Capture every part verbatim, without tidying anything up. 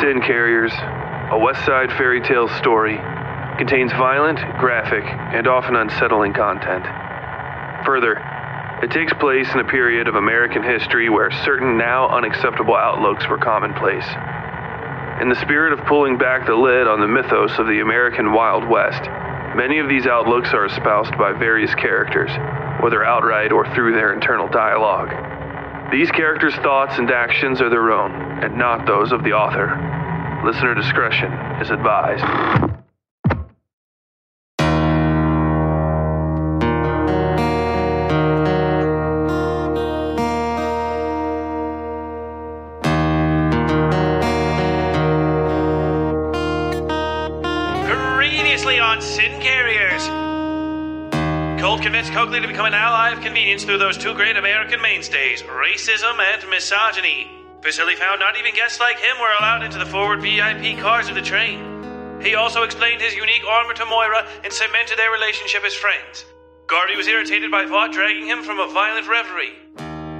Sin Carriers, a Westside Fairytales story, contains violent, graphic, and often unsettling content. Further, it takes place in a period of American history where certain now unacceptable outlooks were commonplace. In the spirit of pulling back the lid on the mythos of the American Wild West, many of these outlooks are espoused by various characters, whether outright or through their internal dialogue. These characters' thoughts and actions are their own, and not those of the author. Listener discretion is advised. Previously on Sin Carriers, Colt convinced Coakley to become an ally of convenience through those two great American mainstays, racism and misogyny. Vasily found not even guests like him were allowed into the forward V I P cars of the train. He also explained his unique armor to Moira and cemented their relationship as friends. Garvey was irritated by Vaught dragging him from a violent reverie.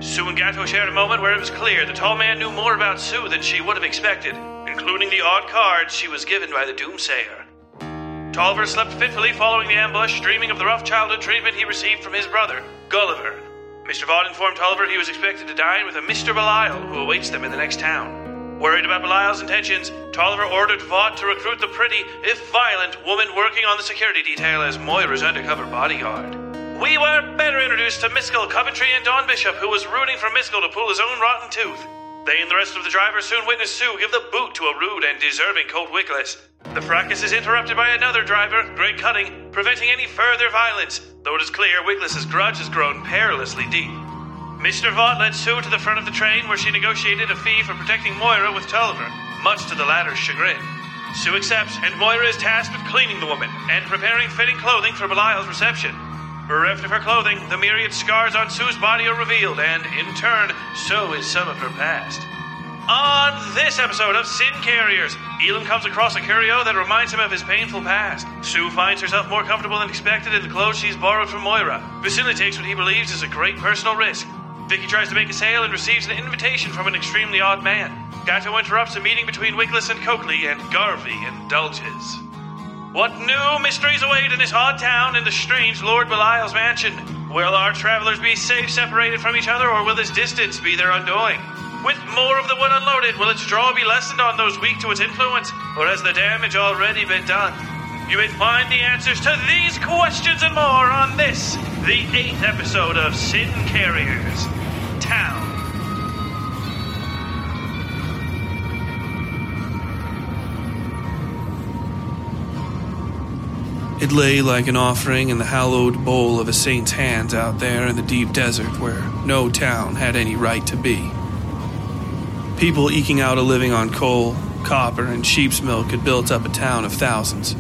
Sue and Gato shared a moment where it was clear the tall man knew more about Sue than she would have expected, including the odd cards she was given by the doomsayer. Tolliver slept fitfully following the ambush, dreaming of the rough childhood treatment he received from his brother, Gulliver. Mister Vaught informed Tolliver he was expected to dine with a Mister Belial, who awaits them in the next town. Worried about Belial's intentions, Tolliver ordered Vaught to recruit the pretty, if violent, woman working on the security detail as Moira's undercover bodyguard. We were better introduced to Miskell, Coventry, and Don Bishop, who was rooting for Miskell to pull his own rotten tooth. They and the rest of the drivers soon witnessed Sue give the boot to a rude and deserving Colt Wickless. The fracas is interrupted by another driver, Greg Cutting, preventing any further violence, though it is clear Wickless's grudge has grown perilously deep. Mister Vaught led Sue to the front of the train, where she negotiated a fee for protecting Moira with Tolliver, much to the latter's chagrin. Sue accepts, and Moira is tasked with cleaning the woman and preparing fitting clothing for Belial's reception. Bereft of her clothing, the myriad scars on Sue's body are revealed, and, in turn, so is some of her past. On this episode of Sin Carriers, Elam comes across a curio that reminds him of his painful past. Sue finds herself more comfortable than expected in the clothes she's borrowed from Moira. Vasily takes what he believes is a great personal risk. Vicky tries to make a sale and receives an invitation from an extremely odd man. Gato interrupts a meeting between Wickless and Coakley, and Garvey indulges. What new mysteries await in this odd town and the strange Lord Belial's mansion? Will our travelers be safe separated from each other, or will this distance be their undoing? With more of the wood unloaded, will its draw be lessened on those weak to its influence, or has the damage already been done? You may find the answers to these questions and more on this, the eighth episode of Sin Carriers, Town. It lay like an offering in the hallowed bowl of a saint's hands out there in the deep desert where no town had any right to be. People eking out a living on coal, copper, and sheep's milk had built up a town of thousands.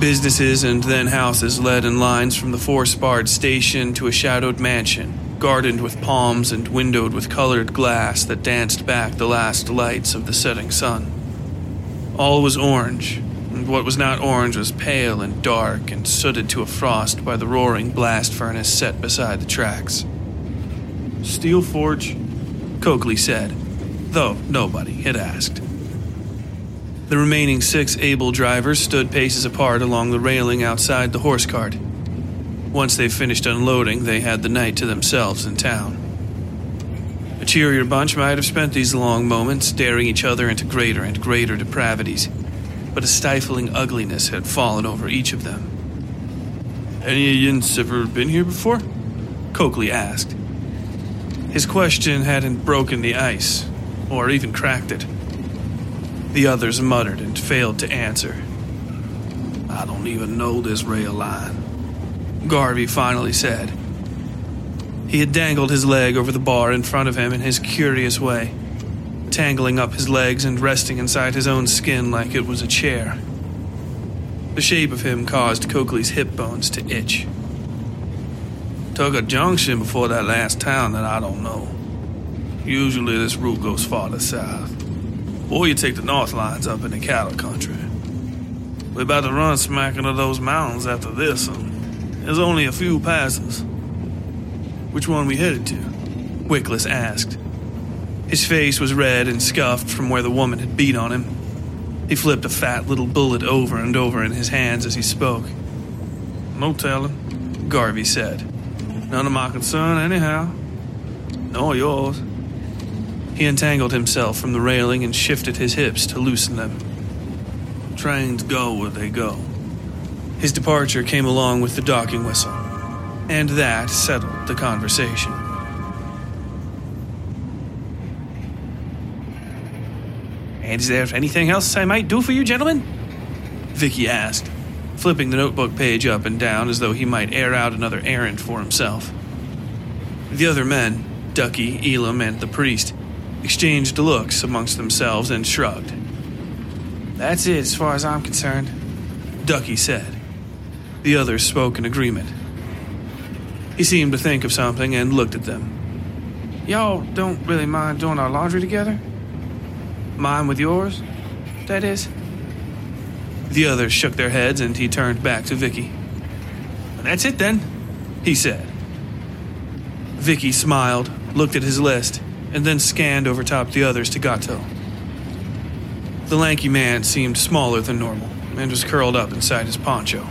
Businesses and then houses led in lines from the four-sparred station to a shadowed mansion, gardened with palms and windowed with colored glass that danced back the last lights of the setting sun. All was orange, and what was not orange was pale and dark and sooted to a frost by the roaring blast furnace set beside the tracks. Steel Forge, Coakley said, though nobody had asked. The remaining six able drivers stood paces apart along the railing outside the horse cart. Once they finished unloading, they had the night to themselves in town. A cheerier bunch might have spent these long moments staring each other into greater and greater depravities, but a stifling ugliness had fallen over each of them. "Any of yin's ever been here before?" Coakley asked. His question hadn't broken the ice, or even cracked it. The others muttered and failed to answer. "I don't even know this rail line," Garvey finally said. He had dangled his leg over the bar in front of him in his curious way, tangling up his legs and resting inside his own skin like it was a chair. The shape of him caused Coakley's hip bones to itch. "Took a junction before that last town that I don't know. Usually this route goes farther south. Or you take the north lines up in the cattle country. We're about to run smack into those mountains after this, and there's only a few passes." "Which one we headed to?" Wickless asked. His face was red and scuffed from where the woman had beat on him. He flipped a fat little bullet over and over in his hands as he spoke. "No telling," Garvey said. "None of my concern, anyhow. Nor yours." He untangled himself from the railing and shifted his hips to loosen them. Trains go where they go. His departure came along with the docking whistle, and that settled the conversation. "And is there anything else I might do for you, gentlemen?" Vicky asked, flipping the notebook page up and down as though he might air out another errand for himself. The other men, Ducky, Elam, and the priest, exchanged looks amongst themselves and shrugged. "That's it as far as I'm concerned," Ducky said. The others spoke in agreement. He seemed to think of something and looked at them. "Y'all don't really mind doing our laundry together? Mine with yours, that is?" The others shook their heads and he turned back to Vicky. "That's it then," he said. Vicky smiled, looked at his list, and then scanned over top the others to Gato. The lanky man seemed smaller than normal and was curled up inside his poncho.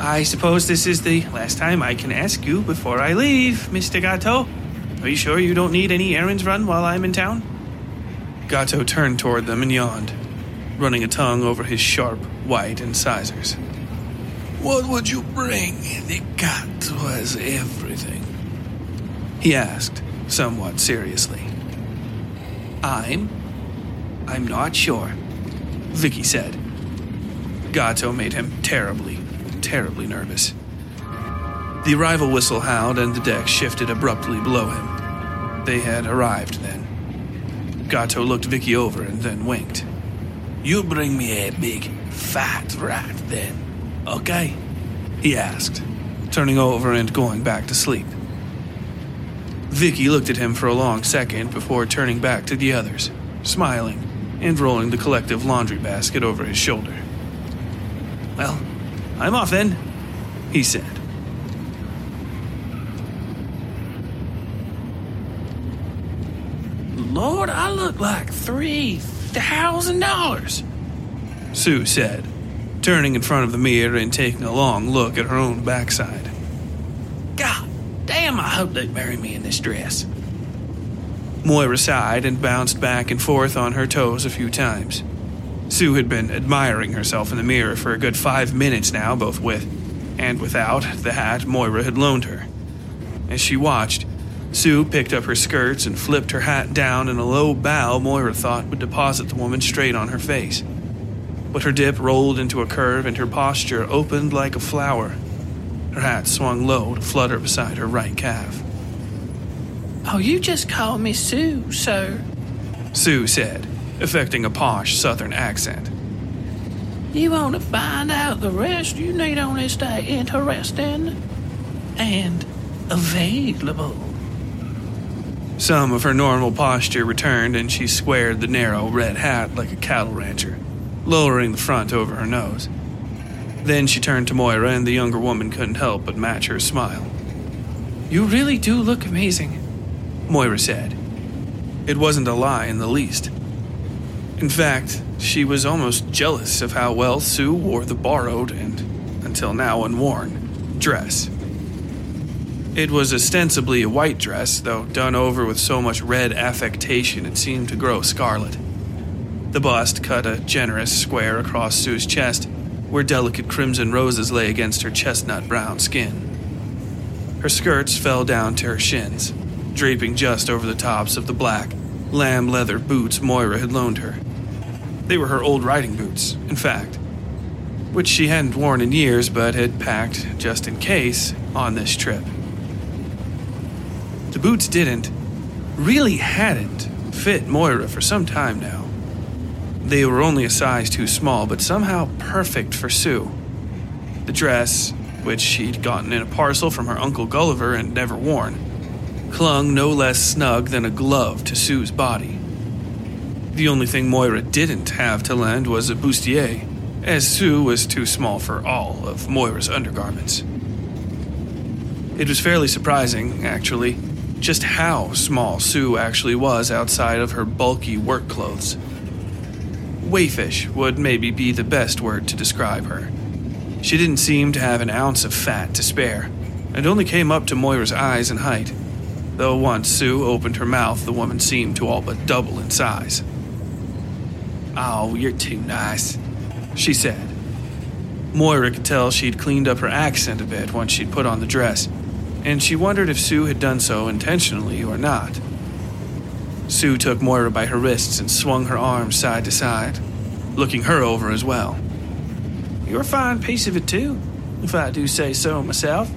"I suppose this is the last time I can ask you before I leave, Mister Gato. Are you sure you don't need any errands run while I'm in town?" Gato turned toward them and yawned, running a tongue over his sharp, white incisors. "What would you bring? The Gato has everything," he asked, somewhat seriously. I'm... I'm not sure," Vicky said. Gato made him terribly, terribly nervous. The arrival whistle howled and the deck shifted abruptly below him. They had arrived then. Gato looked Vicky over and then winked. "You bring me a big, fat rat then, okay?" he asked, turning over and going back to sleep. Vicky looked at him for a long second before turning back to the others, smiling and rolling the collective laundry basket over his shoulder. "Well, I'm off then," he said. "Lord, I look like three thousand dollars, Sue said, turning in front of the mirror and taking a long look at her own backside. "God damn, I hope they bury me in this dress." Moira sighed and bounced back and forth on her toes a few times. Sue had been admiring herself in the mirror for a good five minutes now, both with and without the hat Moira had loaned her. As she watched, Sue picked up her skirts and flipped her hat down in a low bow Moira thought would deposit the woman straight on her face. But her dip rolled into a curve and her posture opened like a flower. Her hat swung low to flutter beside her right calf. "Oh, you just called me Sue, sir," Sue said, affecting a posh southern accent. "You want to find out the rest, you need only stay interesting and available." Some of her normal posture returned and she squared the narrow red hat like a cattle rancher, lowering the front over her nose. Then she turned to Moira and the younger woman couldn't help but match her smile. "You really do look amazing," Moira said. It wasn't a lie in the least. In fact, she was almost jealous of how well Sue wore the borrowed and, until now unworn, dress. It was ostensibly a white dress, though done over with so much red affectation it seemed to grow scarlet. The bust cut a generous square across Sue's chest, where delicate crimson roses lay against her chestnut-brown skin. Her skirts fell down to her shins, draping just over the tops of the black, lamb-leather boots Moira had loaned her. They were her old riding boots, in fact, which she hadn't worn in years but had packed, just in case, on this trip. The boots didn't, really hadn't, fit Moira for some time now. They were only a size too small, but somehow perfect for Sue. The dress, which she'd gotten in a parcel from her Uncle Gulliver and never worn, clung no less snug than a glove to Sue's body. The only thing Moira didn't have to lend was a bustier, as Sue was too small for all of Moira's undergarments. It was fairly surprising, actually, just how small Sue actually was outside of her bulky work clothes. Wayfish would maybe be the best word to describe her. She didn't seem to have an ounce of fat to spare, and only came up to Moira's eyes in height, though once Sue opened her mouth the woman seemed to all but double in size. "Oh, you're too nice," she said. Moira could tell she'd cleaned up her accent a bit once she'd put on the dress, and she wondered if Sue had done so intentionally or not. Sue took Moira by her wrists and swung her arms side to side, looking her over as well. "You're a fine piece of it too, if I do say so myself."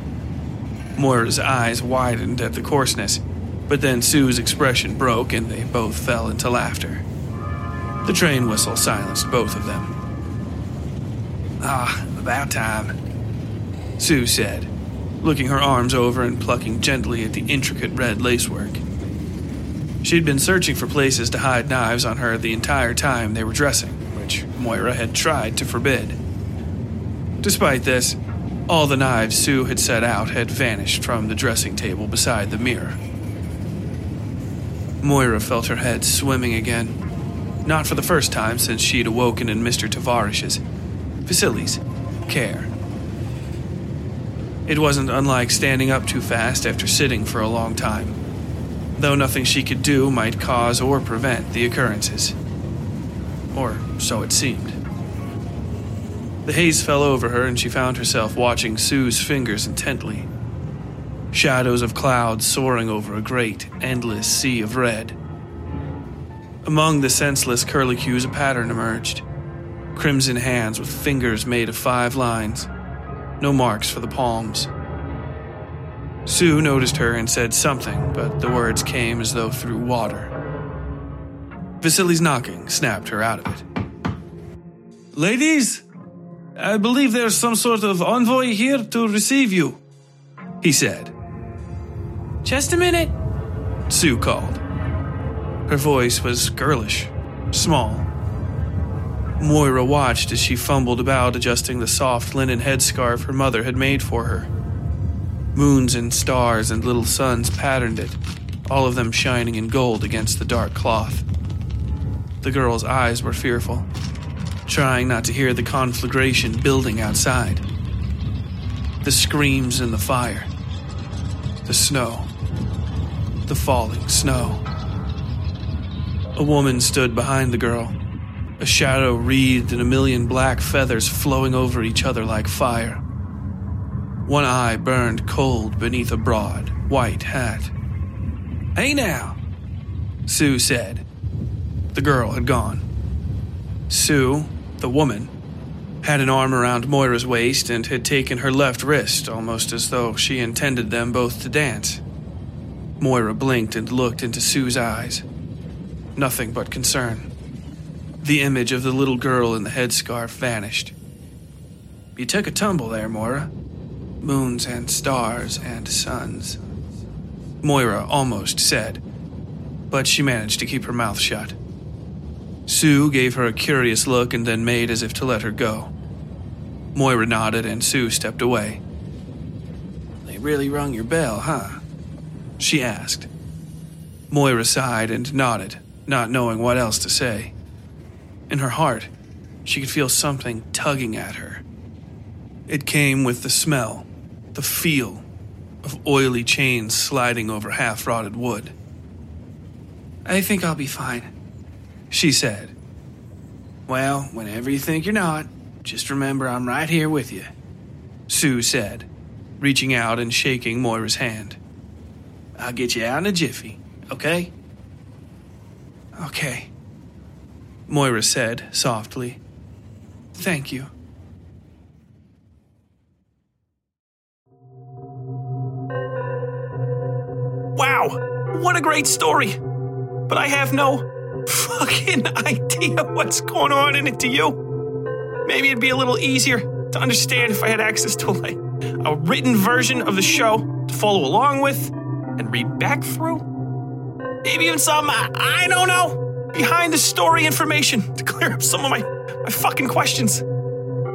Moira's eyes widened at the coarseness, but then Sue's expression broke and they both fell into laughter. The train whistle silenced both of them. "Ah, about time," Sue said, looking her arms over and plucking gently at the intricate red lacework. She'd been searching for places to hide knives on her the entire time they were dressing, which Moira had tried to forbid. Despite this, all the knives Sue had set out had vanished from the dressing table beside the mirror. Moira felt her head swimming again, not for the first time since she'd awoken in Mister Tavares's, Vasily's, care. It wasn't unlike standing up too fast after sitting for a long time, though nothing she could do might cause or prevent the occurrences. Or so it seemed. The haze fell over her and she found herself watching Sue's fingers intently. Shadows of clouds soaring over a great, endless sea of red. Among the senseless curlicues a pattern emerged. Crimson hands with fingers made of five lines. No marks for the palms. Sue noticed her and said something, but the words came as though through water. Vasily's knocking snapped her out of it. "Ladies, I believe there's some sort of envoy here to receive you," he said. "Just a minute," Sue called. Her voice was girlish, small. Moira watched as she fumbled about adjusting the soft linen headscarf her mother had made for her. Moons and stars and little suns patterned it, all of them shining in gold against the dark cloth. The girl's eyes were fearful, trying not to hear the conflagration building outside. The screams and the fire. The snow. The falling snow. A woman stood behind the girl. A shadow wreathed in a million black feathers flowing over each other like fire. One eye burned cold beneath a broad, white hat. "Hey now," Sue said. The girl had gone. Sue, the woman, had an arm around Moira's waist and had taken her left wrist, almost as though she intended them both to dance. Moira blinked and looked into Sue's eyes. Nothing but concern. The image of the little girl in the headscarf vanished. "You took a tumble there, Moira. Moons and stars and suns," Moira almost said, but she managed to keep her mouth shut. Sue gave her a curious look and then made as if to let her go. Moira nodded and Sue stepped away. "They really rung your bell, huh?" she asked. Moira sighed and nodded, not knowing what else to say. In her heart, she could feel something tugging at her. It came with the smell, the feel of oily chains sliding over half-rotted wood. "I think I'll be fine," she said. "Well, whenever you think you're not, just remember I'm right here with you," Sue said, reaching out and shaking Moira's hand. "I'll get you out in a jiffy, okay?" "Okay," Moira said softly. "Thank you." Wow, what a great story! But I have no fucking idea what's going on in it, do you? Maybe it'd be a little easier to understand if I had access to like a written version of the show to follow along with and read back through. Maybe even some, I, I don't know. Behind the story information to clear up some of my, my fucking questions.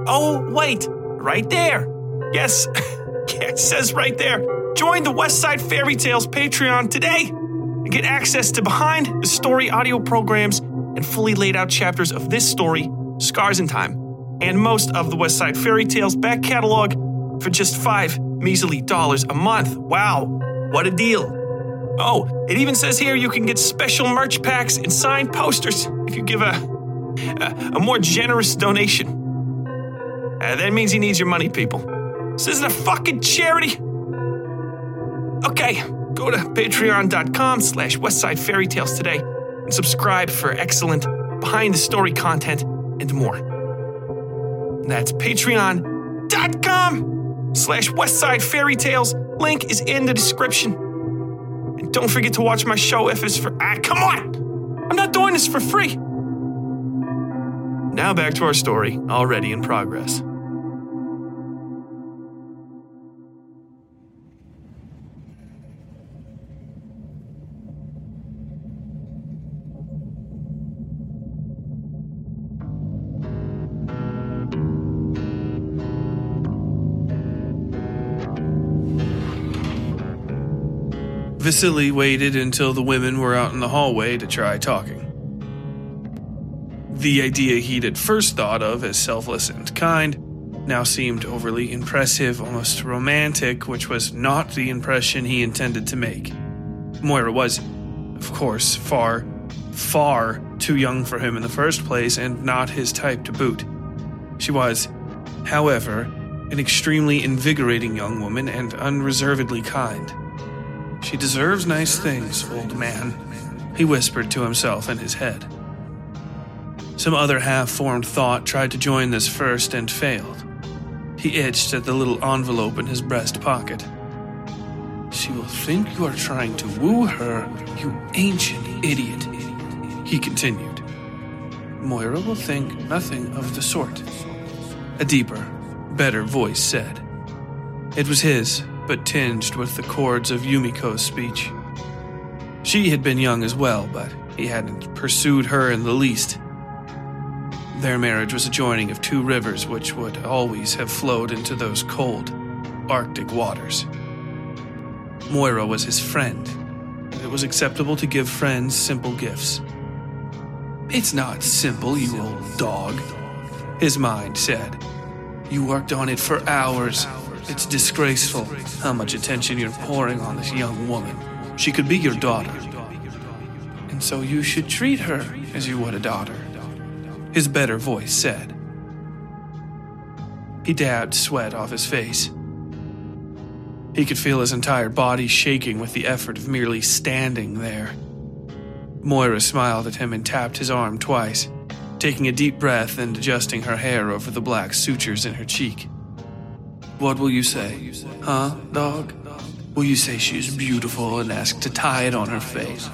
Oh, wait, right there. Yes, It says right there, join the Westside Fairytales Patreon today and get access to behind the story audio programs and fully laid out chapters of this story, Scars in Time, and most of the Westside Fairytales back catalog for just five measly dollars a month. Wow, what a deal. Oh, it even says here you can get special merch packs and signed posters if you give a, a, a more generous donation. Uh, that means he needs your money, people. This isn't a fucking charity. Okay, go to patreon.com slash Westside Fairytales today and subscribe for excellent behind-the-story content and more. That's patreon.com slash Westside Fairytales. Link is in the description. And don't forget to watch my show if it's for... Ah, come on! I'm not doing this for free. Now back to our story, already in progress. Vasily waited until the women were out in the hallway to try talking. The idea he'd at first thought of as selfless and kind now seemed overly impressive, almost romantic, which was not the impression he intended to make. Moira was, of course, far, far too young for him in the first place and not his type to boot. She was, however, an extremely invigorating young woman and unreservedly kind. She deserves nice things, old man, he whispered to himself in his head. Some other half-formed thought tried to join this first and failed. He itched at the little envelope in his breast pocket. She will think you are trying to woo her, you ancient idiot, he continued. Moira will think nothing of the sort, a deeper, better voice said. It was his, but tinged with the chords of Yumiko's speech. She had been young as well, but he hadn't pursued her in the least. Their marriage was a joining of two rivers which would always have flowed into those cold, Arctic waters. Moira was his friend, and it was acceptable to give friends simple gifts. It's not simple, you old dog, his mind said. You worked on it for hours. It's disgraceful how much attention you're pouring on this young woman. She could be your daughter. And so you should treat her as you would a daughter, his better voice said. He dabbed sweat off his face. He could feel his entire body shaking with the effort of merely standing there. Moira smiled at him and tapped his arm twice, taking a deep breath and adjusting her hair over the black sutures in her cheek. What will you say? Huh, dog? Will you say she's beautiful and ask to tie it on her face?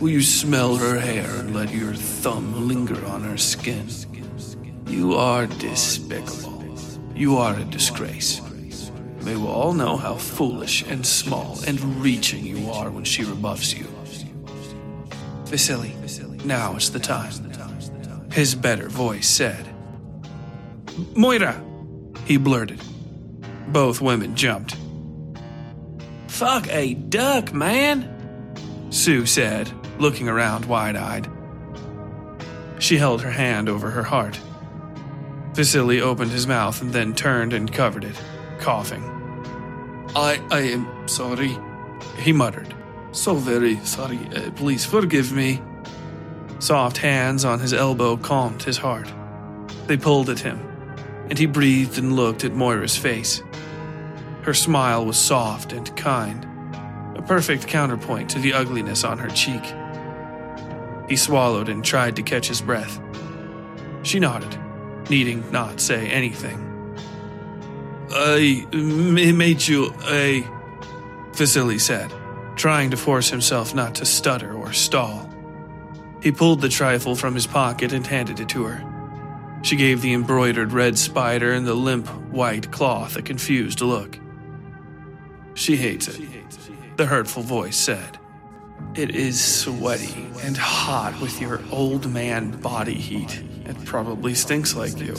Will you smell her hair and let your thumb linger on her skin? You are despicable. You are a disgrace. May we all know how foolish and small and reaching you are when she rebuffs you. Vasily, now is the time, his better voice said. Moira, he blurted. Both women jumped. Fuck a duck, man, Sue said, looking around wide-eyed. She held her hand over her heart. Vasily opened his mouth and then turned and covered it, coughing. I I am sorry, he muttered. So very sorry. Uh, please forgive me. Soft hands on his elbow calmed his heart. They pulled at him, and he breathed and looked at Moira's face. Her smile was soft and kind, a perfect counterpoint to the ugliness on her cheek. He swallowed and tried to catch his breath. She nodded, needing not say anything. I made you a... Vasily said, trying to force himself not to stutter or stall. He pulled the trifle from his pocket and handed it to her. She gave the embroidered red spider and the limp white cloth a confused look. She hates it, the hurtful voice said. It is sweaty and hot with your old man body heat. It probably stinks like you.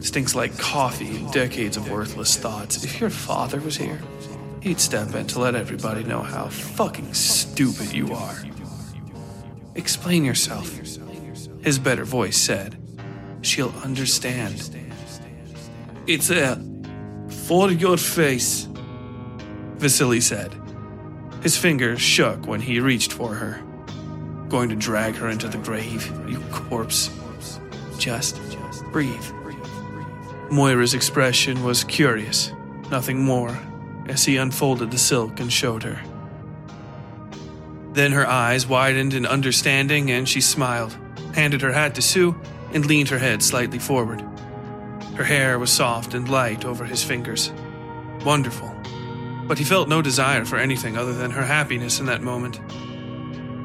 Stinks like coffee and decades of worthless thoughts. If your father was here, he'd step in to let everybody know how fucking stupid you are. Explain yourself. His better voice said, she'll understand. It's a... for your face, Vasily said. His fingers shook when he reached for her. Going to drag her into the grave, you corpse. Just breathe. Moira's expression was curious, nothing more, as he unfolded the silk and showed her. Then her eyes widened in understanding and she smiled, handed her hat to Sue, and leaned her head slightly forward. Her hair was soft and light over his fingers. Wonderful. But he felt no desire for anything other than her happiness in that moment.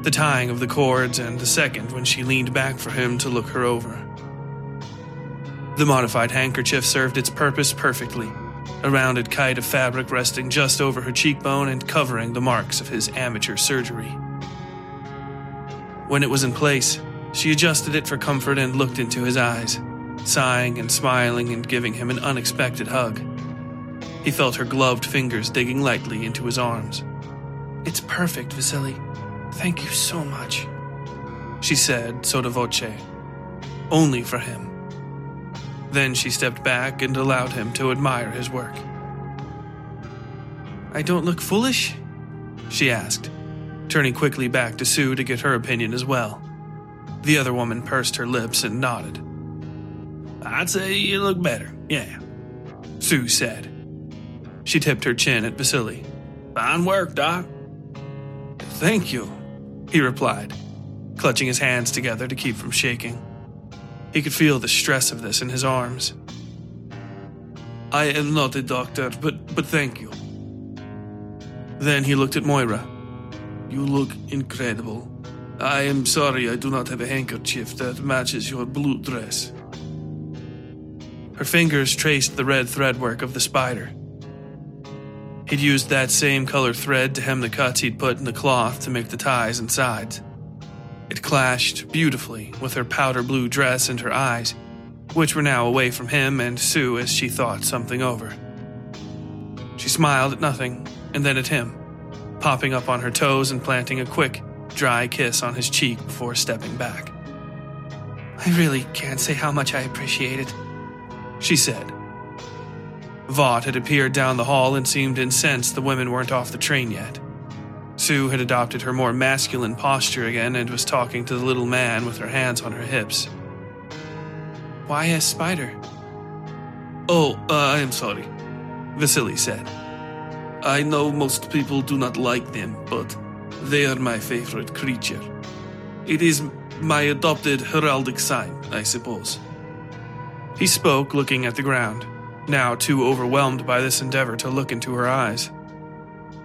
The tying of the cords and the second when she leaned back for him to look her over. The modified handkerchief served its purpose perfectly, a rounded kite of fabric resting just over her cheekbone and covering the marks of his amateur surgery. When it was in place, she adjusted it for comfort and looked into his eyes, sighing and smiling and giving him an unexpected hug. He felt her gloved fingers digging lightly into his arms. "It's perfect, Vasily. Thank you so much," she said, sotto voce. Only for him. Then she stepped back and allowed him to admire his work. "I don't look foolish?" she asked, turning quickly back to Sue to get her opinion as well. The other woman pursed her lips and nodded. "I'd say you look better, yeah," Sue said. She tipped her chin at Vasily. "Fine work, Doc." "Thank you," he replied, clutching his hands together to keep from shaking. He could feel the stress of this in his arms. "I am not a doctor, but, but thank you." Then he looked at Moira. "You look incredible. I am sorry I do not have a handkerchief that matches your blue dress." Her fingers traced the red threadwork of the spider. He'd used that same colored thread to hem the cuts he'd put in the cloth to make the ties and sides. It clashed beautifully with her powder blue dress and her eyes, which were now away from him and Sue as she thought something over. She smiled at nothing, and then at him, popping up on her toes and planting a quick, dry kiss on his cheek before stepping back. "I really can't say how much I appreciate it," she said. Vaught had appeared down the hall and seemed incensed the women weren't off the train yet. Sue had adopted her more masculine posture again and was talking to the little man with her hands on her hips. "Why a spider?" "Oh, uh, I am sorry," Vasily said. "I know most people do not like them, but they are my favorite creature. It is my adopted heraldic sign, I suppose." He spoke, looking at the ground, now too overwhelmed by this endeavor to look into her eyes.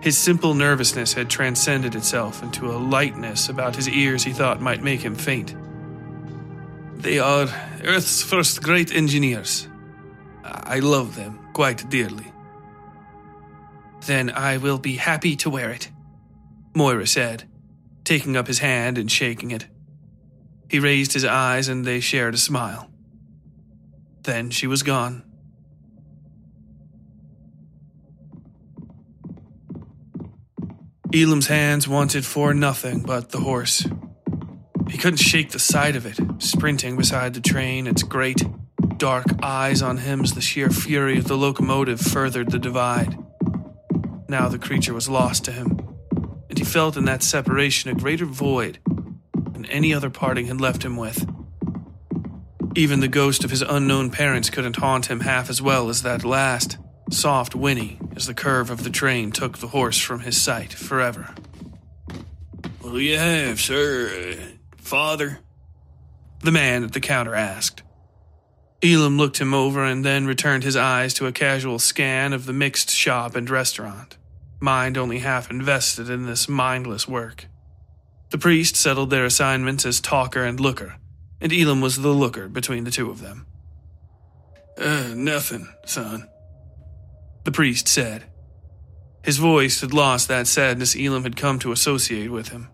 His simple nervousness had transcended itself into a lightness about his ears he thought might make him faint. "They are Earth's first great engineers. I love them quite dearly." "Then I will be happy to wear it," Moira said, taking up his hand and shaking it. He raised his eyes and they shared a smile. Then she was gone. Elam's hands wanted for nothing but the horse. He couldn't shake the sight of it, sprinting beside the train, its great, dark eyes on him as the sheer fury of the locomotive furthered the divide. Now the creature was lost to him, and he felt in that separation a greater void than any other parting had left him with. Even the ghost of his unknown parents couldn't haunt him half as well as that last, soft whinny as the curve of the train took the horse from his sight forever. "What do you have, sir, uh, father?" the man at the counter asked. Elam looked him over and then returned his eyes to a casual scan of the mixed shop and restaurant, mind only half invested in this mindless work. The priest settled their assignments as talker and looker, and Elam was the looker between the two of them. Uh, nothing, son," the priest said. His voice had lost that sadness Elam had come to associate with him.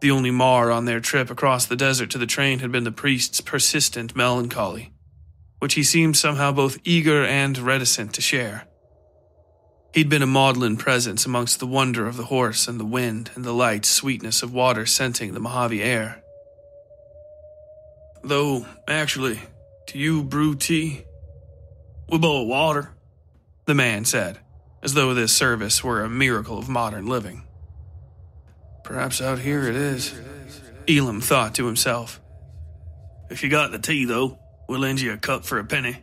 The only mar on their trip across the desert to the train had been the priest's persistent melancholy, which he seemed somehow both eager and reticent to share. He'd been a maudlin presence amongst the wonder of the horse and the wind and the light sweetness of water scenting the Mojave air. "Though, actually, do you brew tea?" "We boil water," the man said, as though this service were a miracle of modern living. Perhaps out here it is, Elam thought to himself. "If you got the tea, though, we'll lend you a cup for a penny."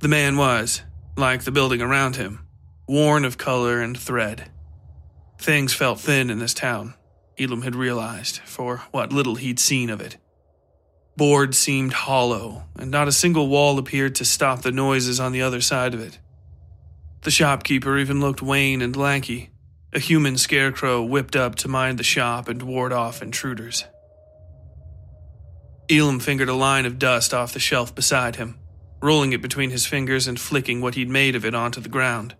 The man was, like the building around him, worn of color and thread. Things felt thin in this town, Elam had realized, for what little he'd seen of it. Board seemed hollow, and not a single wall appeared to stop the noises on the other side of it. The shopkeeper even looked wan and lanky, a human scarecrow whipped up to mind the shop and ward off intruders. Elam fingered a line of dust off the shelf beside him, rolling it between his fingers and flicking what he'd made of it onto the ground.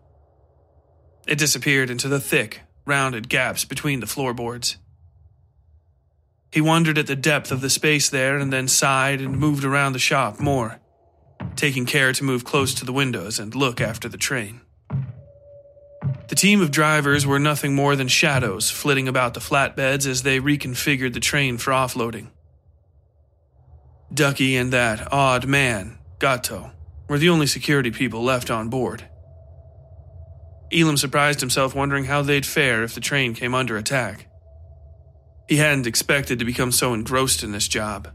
It disappeared into the thick, rounded gaps between the floorboards. He wondered at the depth of the space there and then sighed and moved around the shop more, taking care to move close to the windows and look after the train. The team of drivers were nothing more than shadows flitting about the flatbeds as they reconfigured the train for offloading. Ducky and that odd man, Gato, were the only security people left on board. Elam surprised himself wondering how they'd fare if the train came under attack. He hadn't expected to become so engrossed in this job,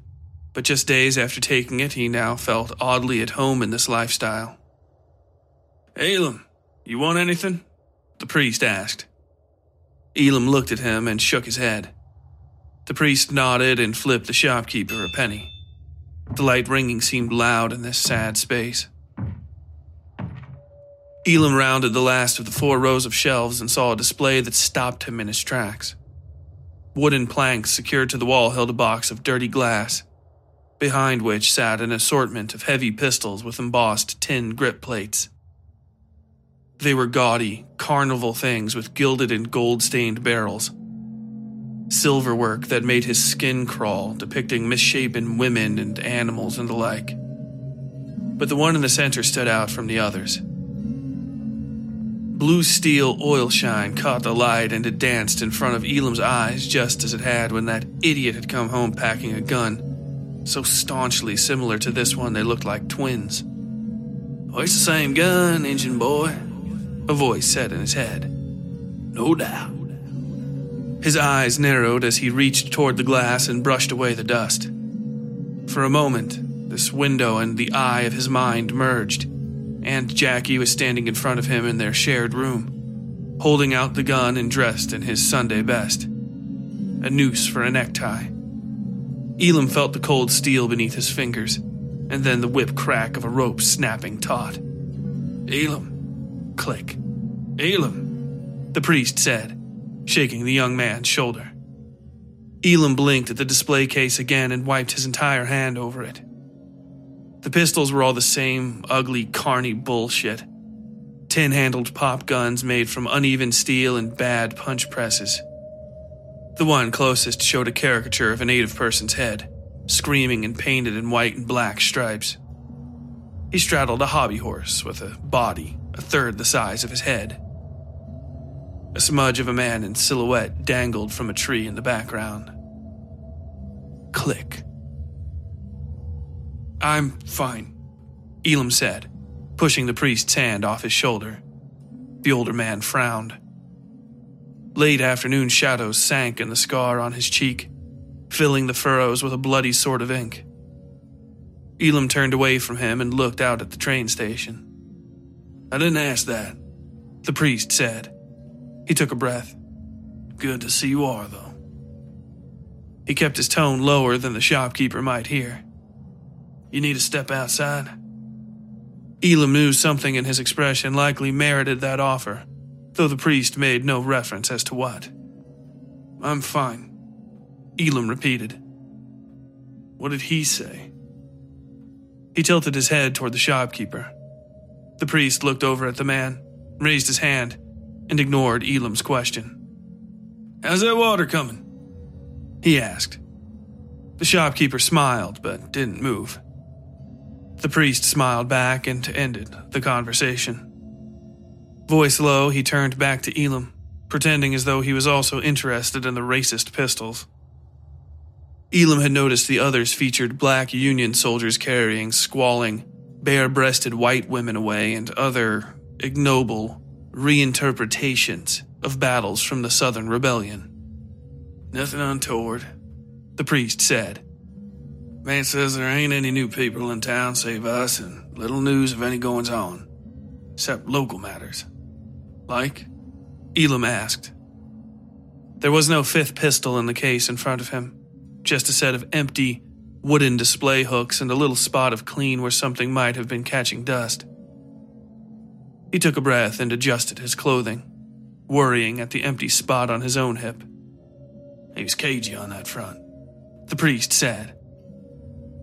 but just days after taking it, he now felt oddly at home in this lifestyle. "Elam, you want anything?" the priest asked. Elam looked at him and shook his head. The priest nodded and flipped the shopkeeper a penny. The light ringing seemed loud in this sad space. Elam rounded the last of the four rows of shelves and saw a display that stopped him in his tracks. Wooden planks secured to the wall held a box of dirty glass, behind which sat an assortment of heavy pistols with embossed tin grip plates. They were gaudy, carnival things with gilded and gold-stained barrels. Silverwork that made his skin crawl, depicting misshapen women and animals and the like. But the one in the center stood out from the others. Blue steel oil shine caught the light and it danced in front of Elam's eyes just as it had when that idiot had come home packing a gun, so staunchly similar to this one they looked like twins. "Oh, it's the same gun, engine boy," a voice said in his head. "No doubt." His eyes narrowed as he reached toward the glass and brushed away the dust. For a moment, this window and the eye of his mind merged, and Jackie was standing in front of him in their shared room, holding out the gun and dressed in his Sunday best, a noose for a necktie. Elam felt the cold steel beneath his fingers, and then the whip crack of a rope snapping taut. "Elam, click, Elam," the priest said, shaking the young man's shoulder. Elam blinked at the display case again and wiped his entire hand over it. The pistols were all the same ugly, carny bullshit. Tin-handled pop guns made from uneven steel and bad punch presses. The one closest showed a caricature of a native person's head, screaming and painted in white and black stripes. He straddled a hobby horse with a body a third the size of his head. A smudge of a man in silhouette dangled from a tree in the background. Click. "I'm fine," Elam said, pushing the priest's hand off his shoulder. The older man frowned. Late afternoon shadows sank in the scar on his cheek, filling the furrows with a bloody sort of ink. Elam turned away from him and looked out at the train station. "I didn't ask that," the priest said. He took a breath. "Good to see you are, though." He kept his tone lower than the shopkeeper might hear. "You need to step outside?" Elam knew something in his expression likely merited that offer, though the priest made no reference as to what. "I'm fine," Elam repeated. "What did he say?" He tilted his head toward the shopkeeper. The priest looked over at the man, raised his hand, and ignored Elam's question. "How's that water coming?" he asked. The shopkeeper smiled but didn't move. The priest smiled back and ended the conversation. Voice low, he turned back to Elam, pretending as though he was also interested in the racist pistols. Elam had noticed the others featured black Union soldiers carrying, squalling, bare-breasted white women away and other ignoble reinterpretations of battles from the Southern Rebellion. "Nothing untoward," the priest said. "Man says there ain't any new people in town save us and little news of any goings-on, except local matters." "Like?" Elam asked. There was no fifth pistol in the case in front of him, just a set of empty, wooden display hooks and a little spot of clean where something might have been catching dust. He took a breath and adjusted his clothing, worrying at the empty spot on his own hip. "He was cagey on that front," the priest said.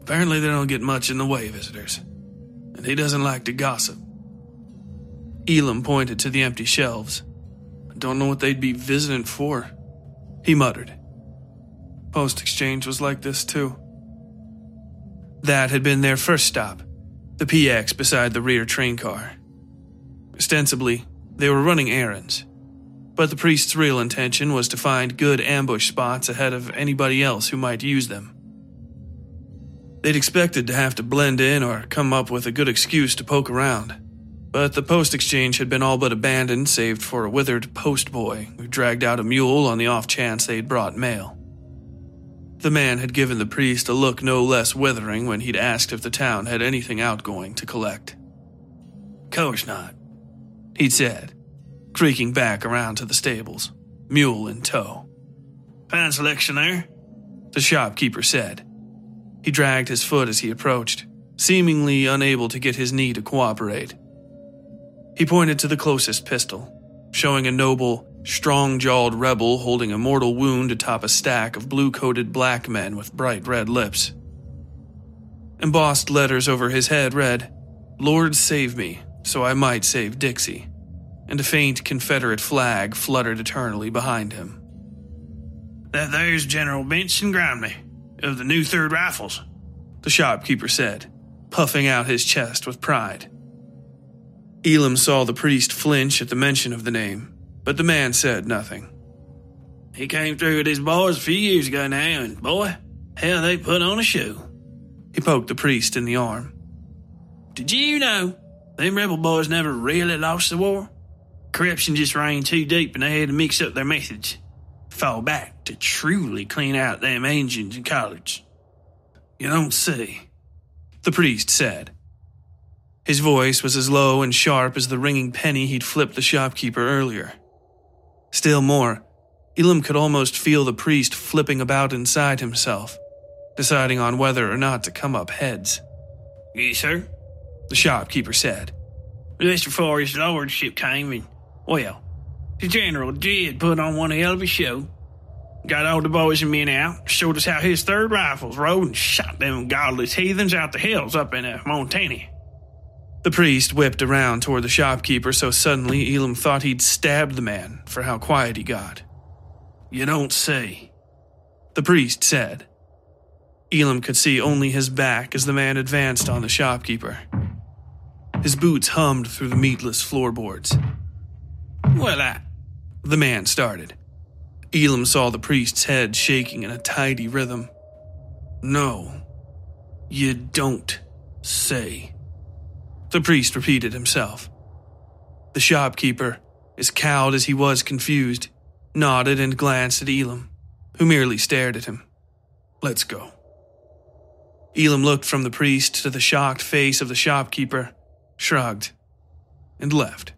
"Apparently they don't get much in the way of visitors, and he doesn't like to gossip." Elam pointed to the empty shelves. "I don't know what they'd be visiting for," he muttered. "Post exchange was like this too." That had been their first stop, the P X beside the rear train car. Ostensibly, they were running errands, but the priest's real intention was to find good ambush spots ahead of anybody else who might use them. They'd expected to have to blend in or come up with a good excuse to poke around, but the post exchange had been all but abandoned save for a withered post boy who dragged out a mule on the off chance they'd brought mail. The man had given the priest a look no less withering when he'd asked if the town had anything outgoing to collect. "Course not," he'd said, creaking back around to the stables, mule in tow. "Pound selection there," the shopkeeper said. He dragged his foot as he approached, seemingly unable to get his knee to cooperate. He pointed to the closest pistol, showing a noble, strong-jawed rebel holding a mortal wound atop a stack of blue-coated black men with bright red lips. Embossed letters over his head read, "Lord save me, so I might save Dixie," and a faint Confederate flag fluttered eternally behind him. "That there's General Benson Grimley, of the new Third Rifles," the shopkeeper said, puffing out his chest with pride. Elam saw the priest flinch at the mention of the name, but the man said nothing. "He came through with his boys a few years ago now, and boy, hell, they put on a show." He poked the priest in the arm. "Did you know them rebel boys never really lost the war? Corruption just ran too deep and they had to mix up their methods, fall back to truly clean out them engines and collards." "You don't see," the priest said. His voice was as low and sharp as the ringing penny he'd flipped the shopkeeper earlier. Still more, Elam could almost feel the priest flipping about inside himself, deciding on whether or not to come up heads. "Yes, sir," the shopkeeper said. "Just before his lordship came and, well, the general did put on one hell of a show. Got all the boys and men out, showed us how his third rifles rode and shot them godless heathens out the hills up in uh, Montana." The priest whipped around toward the shopkeeper so suddenly Elam thought he'd stabbed the man for how quiet he got. "You don't see," the priest said. Elam could see only his back as the man advanced on the shopkeeper. His boots hummed through the meatless floorboards. "Well, I—" the man started. Elam saw the priest's head shaking in a tidy rhythm. "No, you don't say," the priest repeated himself. The shopkeeper, as cowed as he was confused, nodded and glanced at Elam, who merely stared at him. "Let's go." Elam looked from the priest to the shocked face of the shopkeeper, shrugged, and left.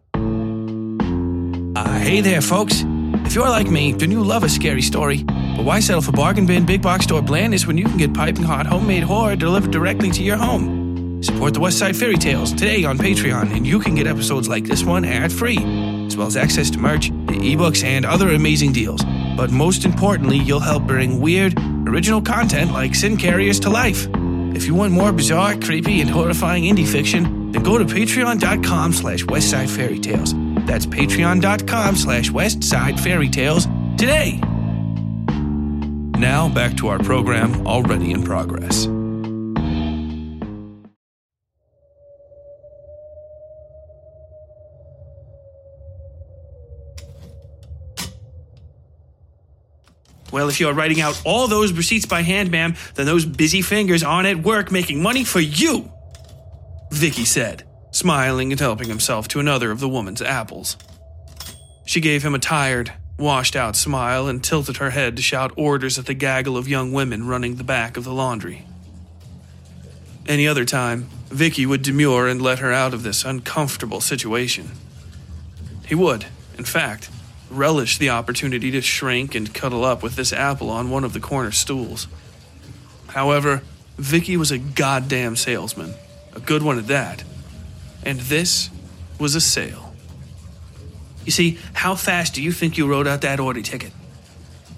Uh, hey there, folks. If you're like me, then you love a scary story. But why settle for bargain bin big box store blandness when you can get piping hot homemade horror delivered directly to your home? Support the Westside Fairytales today on Patreon, and you can get episodes like this one ad-free, as well as access to merch, ebooks, and other amazing deals. But most importantly, you'll help bring weird, original content like Sin Carriers to life. If you want more bizarre, creepy, and horrifying indie fiction, then go to patreon.com slash Westside Fairytales. That's patreon.com slash Westside Fairytales today. Now back to our program already in progress. Well, if you are writing out all those receipts by hand, ma'am, then those busy fingers aren't at work making money for you, Vicky said, smiling and helping himself to another of the woman's apples. She gave him a tired, washed-out smile and tilted her head to shout orders at the gaggle of young women running the back of the laundry. Any other time, Vicky would demur and let her out of this uncomfortable situation. He would, in fact, relish the opportunity to shrink and cuddle up with this apple on one of the corner stools. However, Vicky was a goddamn salesman, a good one at that, and this was a sale. You see, how fast do you think you wrote out that order ticket?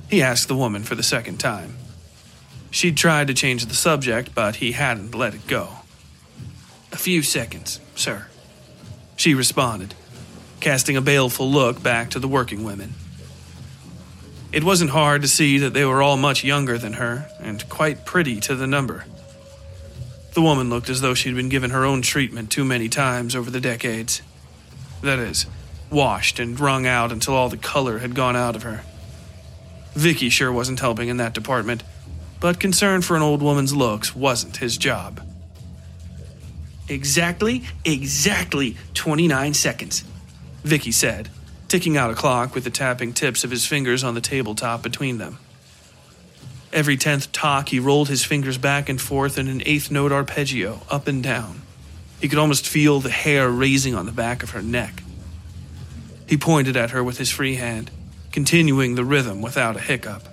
He asked the woman for the second time. She'd tried to change the subject, but he hadn't let it go. A few seconds, sir, she responded, casting a baleful look back to the working women. It wasn't hard to see that they were all much younger than her, and quite pretty to the number. The woman looked as though she'd been given her own treatment too many times over the decades. That is, washed and wrung out until all the color had gone out of her. Vicky sure wasn't helping in that department, but concern for an old woman's looks wasn't his job. Exactly, exactly twenty-nine seconds. Vicky said, ticking out a clock with the tapping tips of his fingers on the tabletop between them. Every tenth tock, he rolled his fingers back and forth in an eighth-note arpeggio, up and down. He could almost feel the hair raising on the back of her neck. He pointed at her with his free hand, continuing the rhythm without a hiccup.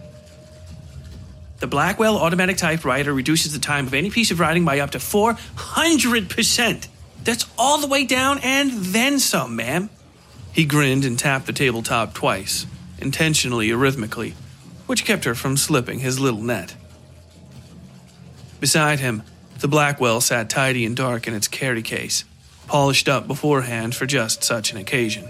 The Blackwell automatic typewriter reduces the time of any piece of writing by up to four hundred percent. That's all the way down and then some, ma'am. He grinned and tapped the tabletop twice, intentionally arrhythmically, which kept her from slipping his little net. Beside him, the Blackwell sat tidy and dark in its carry case, polished up beforehand for just such an occasion.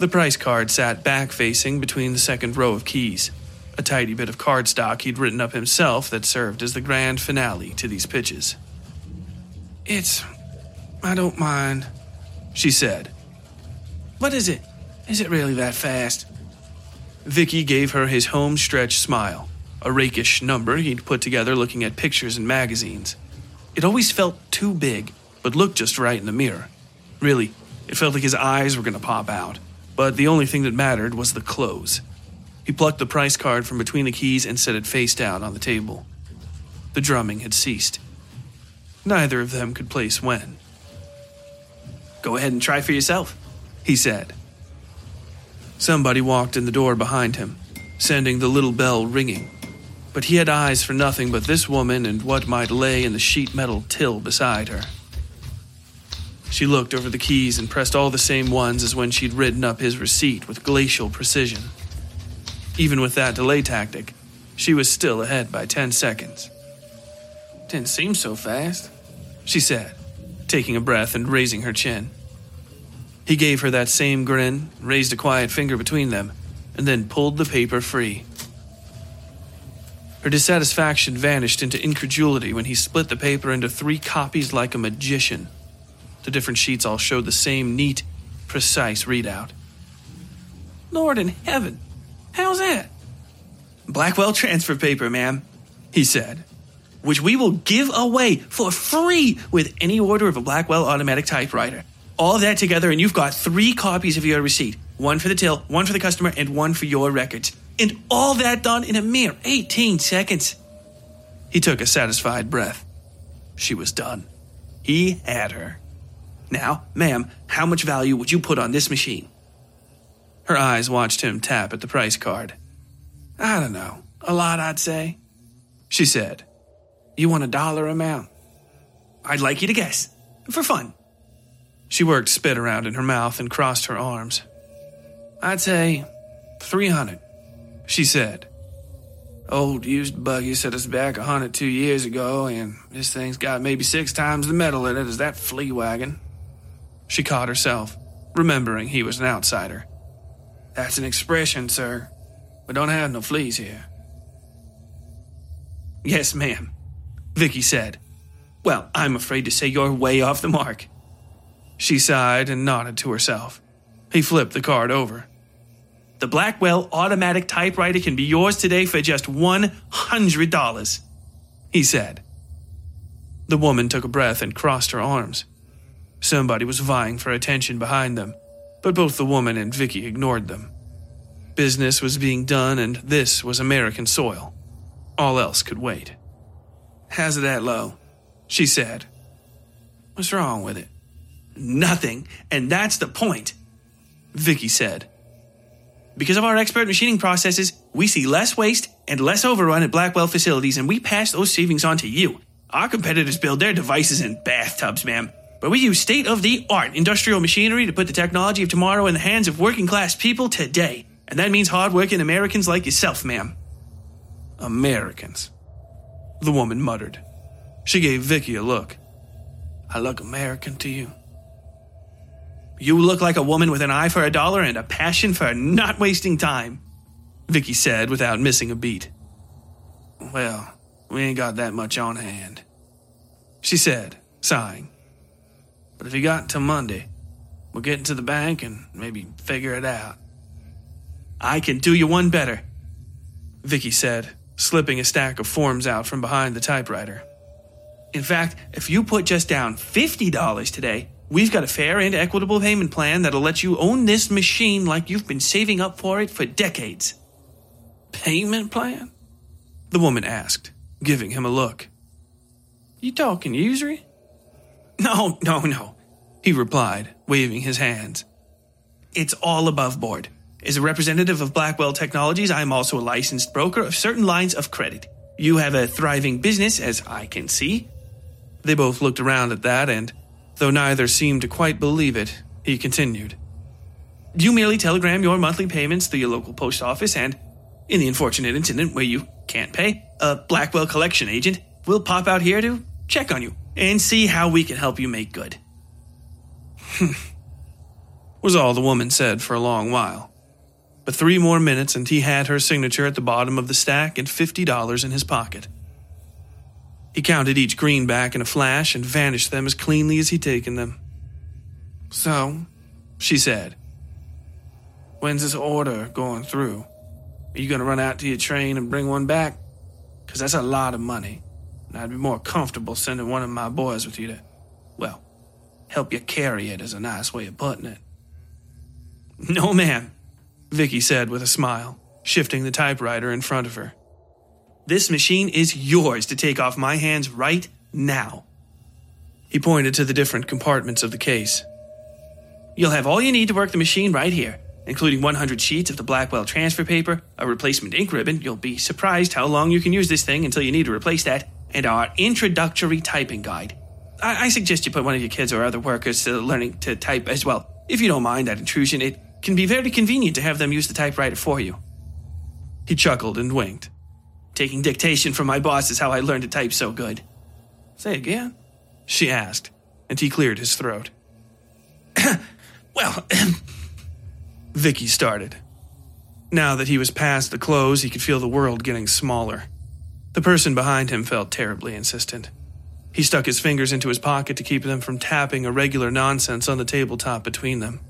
The price card sat back-facing between the second row of keys, a tidy bit of cardstock he'd written up himself that served as the grand finale to these pitches. It's... I don't mind, she said. What is it? Is it really that fast? Vicky gave her his home-stretch smile, a rakish number he'd put together looking at pictures and magazines. It always felt too big, but looked just right in the mirror. Really, it felt like his eyes were going to pop out, but the only thing that mattered was the close. He plucked the price card from between the keys and set it face down on the table. The drumming had ceased. Neither of them could place when. Go ahead and try for yourself, he said. Somebody walked in the door behind him, sending the little bell ringing, but he had eyes for nothing but this woman and what might lay in the sheet metal till beside her. She looked over the keys and pressed all the same ones as when she'd written up his receipt with glacial precision. Even with that delay tactic, she was still ahead by ten seconds. Didn't seem so fast, she said, taking a breath and raising her chin. He gave her that same grin, raised a quiet finger between them, and then pulled the paper free. Her dissatisfaction vanished into incredulity when he split the paper into three copies like a magician. The different sheets all showed the same neat, precise readout. Lord in heaven, how's that? Blackwell transfer paper, ma'am, he said, which we will give away for free with any order of a Blackwell automatic typewriter. All that together, and you've got three copies of your receipt. One for the till, one for the customer, and one for your records. And all that done in a mere eighteen seconds. He took a satisfied breath. She was done. He had her. Now, ma'am, how much value would you put on this machine? Her eyes watched him tap at the price card. I don't know. A lot, I'd say, she said. You want a dollar amount? I'd like you to guess. For fun. She worked spit around in her mouth and crossed her arms. I'd say three hundred, she said. Old used buggy set us back a hundred two years ago, and this thing's got maybe six times the metal in it as that flea wagon. She caught herself, remembering he was an outsider. That's an expression, sir. We don't have no fleas here. Yes, ma'am, Vicky said. Well, I'm afraid to say you're way off the mark. She sighed and nodded to herself. He flipped the card over. The Blackwell automatic typewriter can be yours today for just one hundred dollars, he said. The woman took a breath and crossed her arms. Somebody was vying for attention behind them, but both the woman and Vicky ignored them. Business was being done, and this was American soil. All else could wait. "How's it that low?" she said. "What's wrong with it?" "Nothing, and that's the point," Vicky said. "Because of our expert machining processes, we see less waste and less overrun at Blackwell facilities, and we pass those savings on to you. Our competitors build their devices in bathtubs, ma'am. But we use state-of-the-art industrial machinery to put the technology of tomorrow in the hands of working-class people today. And that means hard-working Americans like yourself, ma'am." "Americans," the woman muttered. She gave Vicky a look. "I look American to you?" "You look like a woman with an eye for a dollar and a passion for not wasting time," Vicky said without missing a beat. "Well, we ain't got that much on hand," she said, sighing. "But if you got till Monday, we'll get into the bank and maybe figure it out." "I can do you one better," Vicky said, slipping a stack of forms out from behind the typewriter. "In fact, if you put just down fifty dollars today, we've got a fair and equitable payment plan that'll let you own this machine like you've been saving up for it for decades." "Payment plan?" the woman asked, giving him a look. "You talking usury?" "No, no, no," he replied, waving his hands. "It's all above board. As a representative of Blackwell Technologies, I'm also a licensed broker of certain lines of credit. You have a thriving business, as I can see." They both looked around at that, and, though neither seemed to quite believe it, he continued. "You merely telegram your monthly payments through your local post office, and, in the unfortunate incident where you can't pay, a Blackwell collection agent will pop out here to check on you and see how we can help you make good." "Hmph," was all the woman said for a long while. But three more minutes and he had her signature at the bottom of the stack and fifty dollars in his pocket. He counted each greenback in a flash and vanished them as cleanly as he'd taken them. "So," she said, "when's this order going through? Are you going to run out to your train and bring one back? Because that's a lot of money. And I'd be more comfortable sending one of my boys with you to, well, help you carry it is a nice way of putting it." "No, ma'am," Vicky said with a smile, shifting the typewriter in front of her. "This machine is yours to take off my hands right now." He pointed to the different compartments of the case. "You'll have all you need to work the machine right here, including one hundred sheets of the Blackwell transfer paper, a replacement ink ribbon — you'll be surprised how long you can use this thing until you need to replace that — and our introductory typing guide. I-, I suggest you put one of your kids or other workers to learning to type as well. If you don't mind that intrusion, it can be very convenient to have them use the typewriter for you." He chuckled and winked. "Taking dictation from my boss is how I learned to type so good." "Say again?" she asked, and he cleared his throat. well, Vicky started. Now that he was past the close, he could feel the world getting smaller. The person behind him felt terribly insistent. He stuck his fingers into his pocket to keep them from tapping irregular nonsense on the tabletop between them.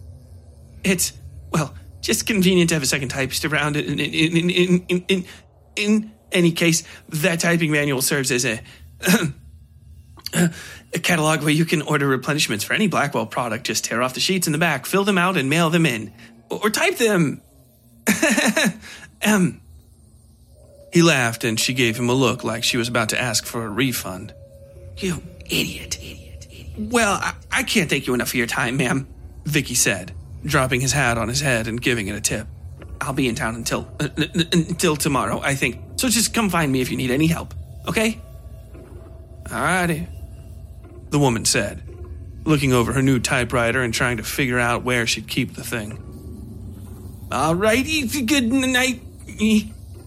"It's, well, just convenient to have a second typist around in, in, in, in, in, in, in any case. That typing manual serves as a, a catalog where you can order replenishments for any Blackwell product. Just tear off the sheets in the back, fill them out, and mail them in. Or, or type them." um... He laughed, and she gave him a look like she was about to ask for a refund. "You idiot, idiot, idiot." "Well, I, I can't thank you enough for your time, ma'am," Vicky said, dropping his hat on his head and giving it a tip. "I'll be in town until uh, until tomorrow, I think, so just come find me if you need any help, okay?" "Alrighty," the woman said, looking over her new typewriter and trying to figure out where she'd keep the thing. "Alrighty, good night.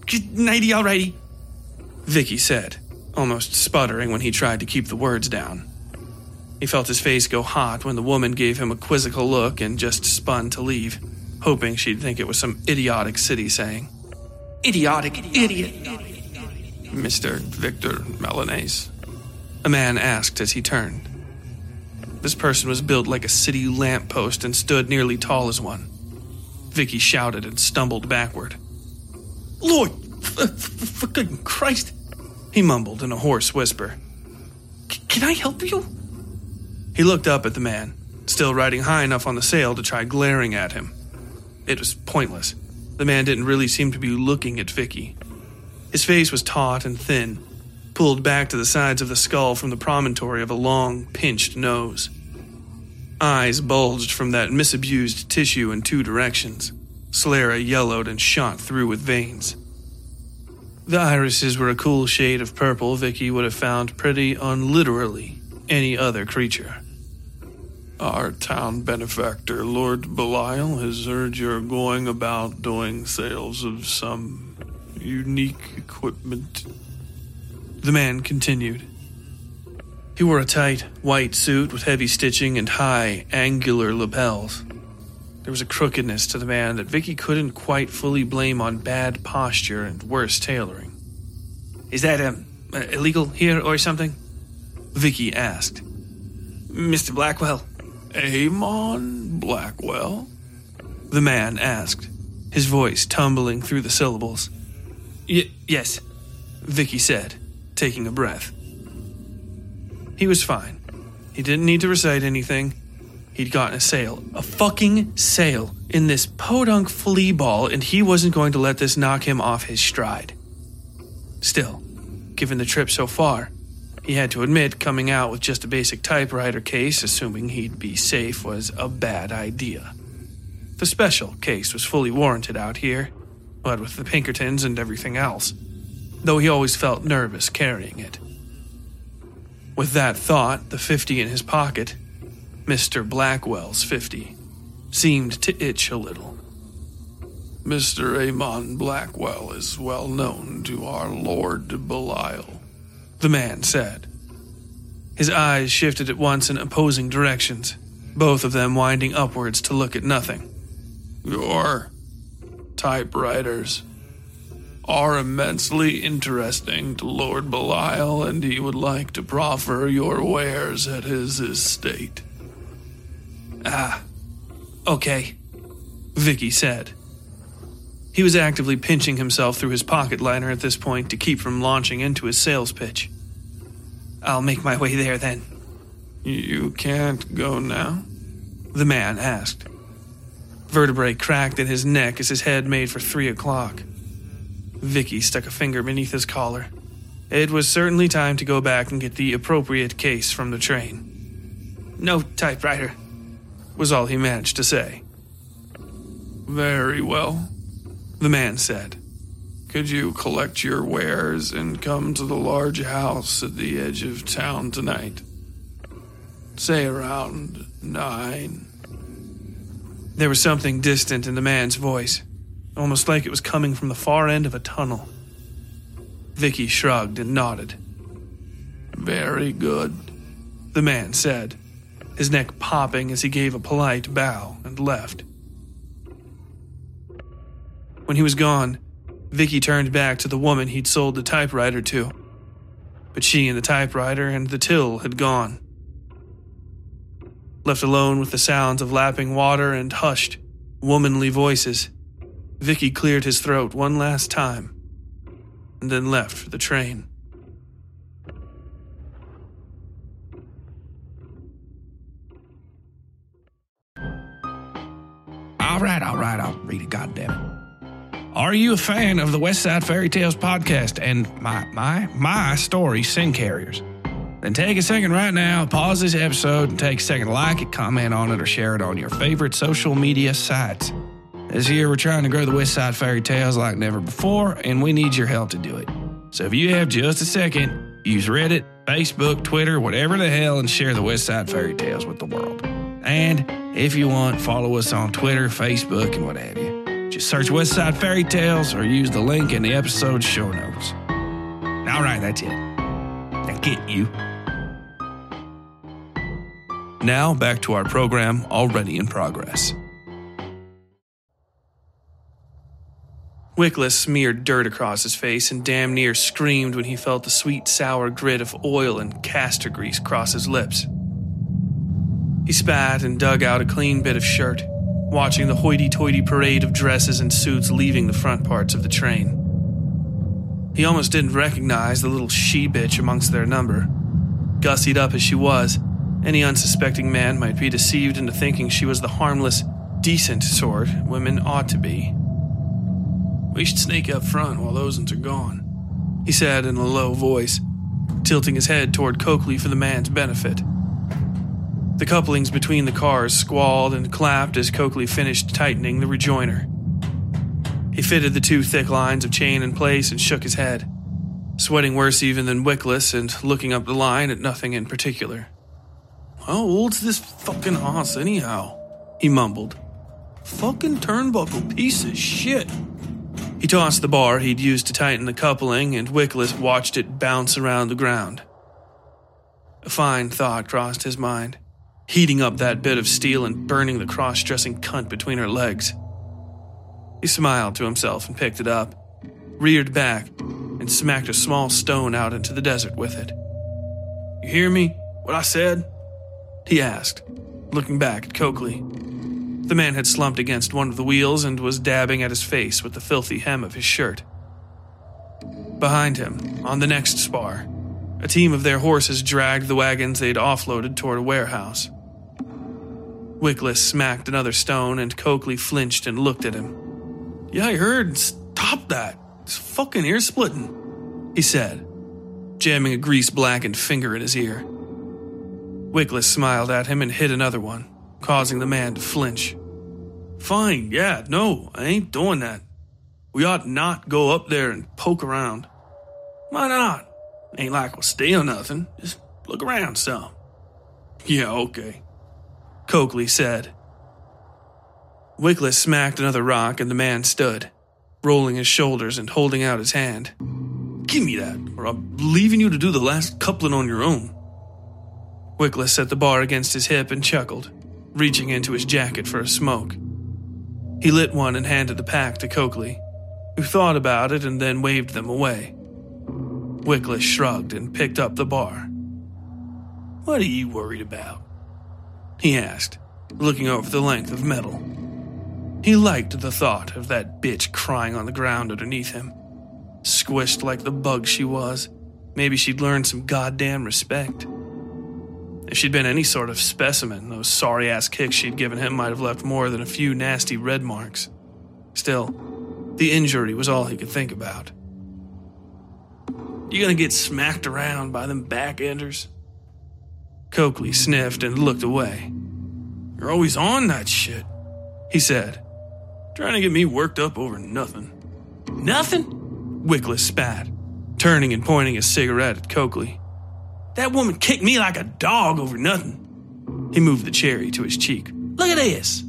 Good nighty, alrighty," Vicky said, almost sputtering when he tried to keep the words down. He felt his face go hot when the woman gave him a quizzical look and just spun to leave, hoping she'd think it was some idiotic city saying. "Idiotic, idiotic idiot." idiot. Mister Victor Milanese? A man asked as he turned. This person was built like a city lamppost and stood nearly tall as one. Vicky shouted and stumbled backward. "Lord, for, for good Christ," he mumbled in a hoarse whisper. "Can I help you?" He looked up at the man, still riding high enough on the sail to try glaring at him. It was pointless. The man didn't really seem to be looking at Vicky. His face was taut and thin, pulled back to the sides of the skull from the promontory of a long, pinched nose. Eyes bulged from that misused tissue in two directions. Sclera yellowed and shot through with veins. The irises were a cool shade of purple Vicky would have found pretty on literally any other creature. "Our town benefactor, Lord Belial, has heard you're going about doing sales of some unique equipment," the man continued. He wore a tight, white suit with heavy stitching and high, angular lapels. There was a crookedness to the man that Vicky couldn't quite fully blame on bad posture and worse tailoring. "Is that um, illegal here or something?" Vicky asked. "Mister Blackwell." "Amon Blackwell?" the man asked, his voice tumbling through the syllables. Y- yes, Vicky said, taking a breath. He was fine. He didn't need to recite anything. He'd gotten a sail, a fucking sail, in this podunk flea ball, and he wasn't going to let this knock him off his stride. Still, given the trip so far, he had to admit coming out with just a basic typewriter case, assuming he'd be safe, was a bad idea. The special case was fully warranted out here, but with the Pinkertons and everything else, though he always felt nervous carrying it. With that thought, the fifty in his pocket, Mister Blackwell's fifty, seemed to itch a little. "Mister Amon Blackwell is well known to our Lord Belial," the man said. His eyes shifted at once in opposing directions, both of them winding upwards to look at nothing. "Your typewriters are immensely interesting to Lord Belial, and he would like to proffer your wares at his estate." Ah, okay, Vicky said. He was actively pinching himself through his pocket liner at this point to keep from launching into his sales pitch. "I'll make my way there then." "You can't go now?" the man asked. Vertebrae cracked in his neck as his head made for three o'clock. Vicky stuck a finger beneath his collar. It was certainly time to go back and get the appropriate case from the train. "No typewriter," was all he managed to say. "Very well," the man said. "Could you collect your wares and come to the large house at the edge of town tonight? Say around nine." There was something distant in the man's voice, almost like it was coming from the far end of a tunnel. Vicky shrugged and nodded. "Very good," the man said, his neck popping as he gave a polite bow and left. When he was gone, Vicky turned back to the woman he'd sold the typewriter to, but she and the typewriter and the till had gone. Left alone with the sounds of lapping water and hushed, womanly voices, Vicky cleared his throat one last time and then left for the train. All right, all right, I'll read it, goddammit. Are you a fan of the Westside Fairytales podcast and my, my, my story, Sin Carriers? Then take a second right now, pause this episode, and take a second to like it, comment on it, or share it on your favorite social media sites. This year, we're trying to grow the Westside Fairytales like never before, and we need your help to do it. So if you have just a second, use Reddit, Facebook, Twitter, whatever the hell, and share the Westside Fairytales with the world. And if you want, follow us on Twitter, Facebook, and what have you. Just search Westside Fairy Tales or use the link in the episode's show notes. All right, that's it. I get you. Now back to our program already in progress. Wickless smeared dirt across his face and damn near screamed when he felt the sweet, sour grit of oil and castor grease cross his lips. He spat and dug out a clean bit of shirt, watching the hoity-toity parade of dresses and suits leaving the front parts of the train. He almost didn't recognize the little she-bitch amongst their number. Gussied up as she was, any unsuspecting man might be deceived into thinking she was the harmless, decent sort women ought to be. "We should sneak up front while those ones are gone," he said in a low voice, tilting his head toward Coakley for the man's benefit. The couplings between the cars squalled and clapped as Coakley finished tightening the rejoiner. He fitted the two thick lines of chain in place and shook his head, sweating worse even than Wickless and looking up the line at nothing in particular. "How old's this fucking hoss anyhow?" he mumbled. "Fucking turnbuckle piece of shit." He tossed the bar he'd used to tighten the coupling, and Wickless watched it bounce around the ground. A fine thought crossed his mind, heating up that bit of steel and burning the cross-dressing cunt between her legs. He smiled to himself and picked it up, reared back, and smacked a small stone out into the desert with it. "You hear me? What I said?" he asked, looking back at Coakley. The man had slumped against one of the wheels and was dabbing at his face with the filthy hem of his shirt. Behind him, on the next spar, a team of their horses dragged the wagons they'd offloaded toward a warehouse. Wickless smacked another stone, and Coakley flinched and looked at him. "Yeah, I heard. Stop that. It's fucking ear-splitting," he said, jamming a grease-blackened finger in his ear. Wickless smiled at him and hit another one, causing the man to flinch. "Fine, yeah, no, I ain't doing that. We ought not go up there and poke around." "Why not? Ain't like we'll steal nothing. Just look around some." "Yeah, okay," Coakley said. Wickless smacked another rock and the man stood, rolling his shoulders and holding out his hand. "Give me that, or I'm leaving you to do the last coupling on your own." Wickless set the bar against his hip and chuckled, reaching into his jacket for a smoke. He lit one and handed the pack to Coakley, who thought about it and then waved them away. Wickless shrugged and picked up the bar. "What are you worried about?" he asked, looking over the length of metal. He liked the thought of that bitch crying on the ground underneath him. Squished like the bug she was, maybe she'd learned some goddamn respect. If she'd been any sort of specimen, those sorry-ass kicks she'd given him might have left more than a few nasty red marks. Still, the injury was all he could think about. "You gonna get smacked around by them backenders?" Coakley sniffed and looked away. "You're always on that shit," he said, "trying to get me worked up over nothing." "Nothing?" Wickless spat, turning and pointing his cigarette at Coakley. "That woman kicked me like a dog over nothing." He moved the cherry to his cheek. "Look at this."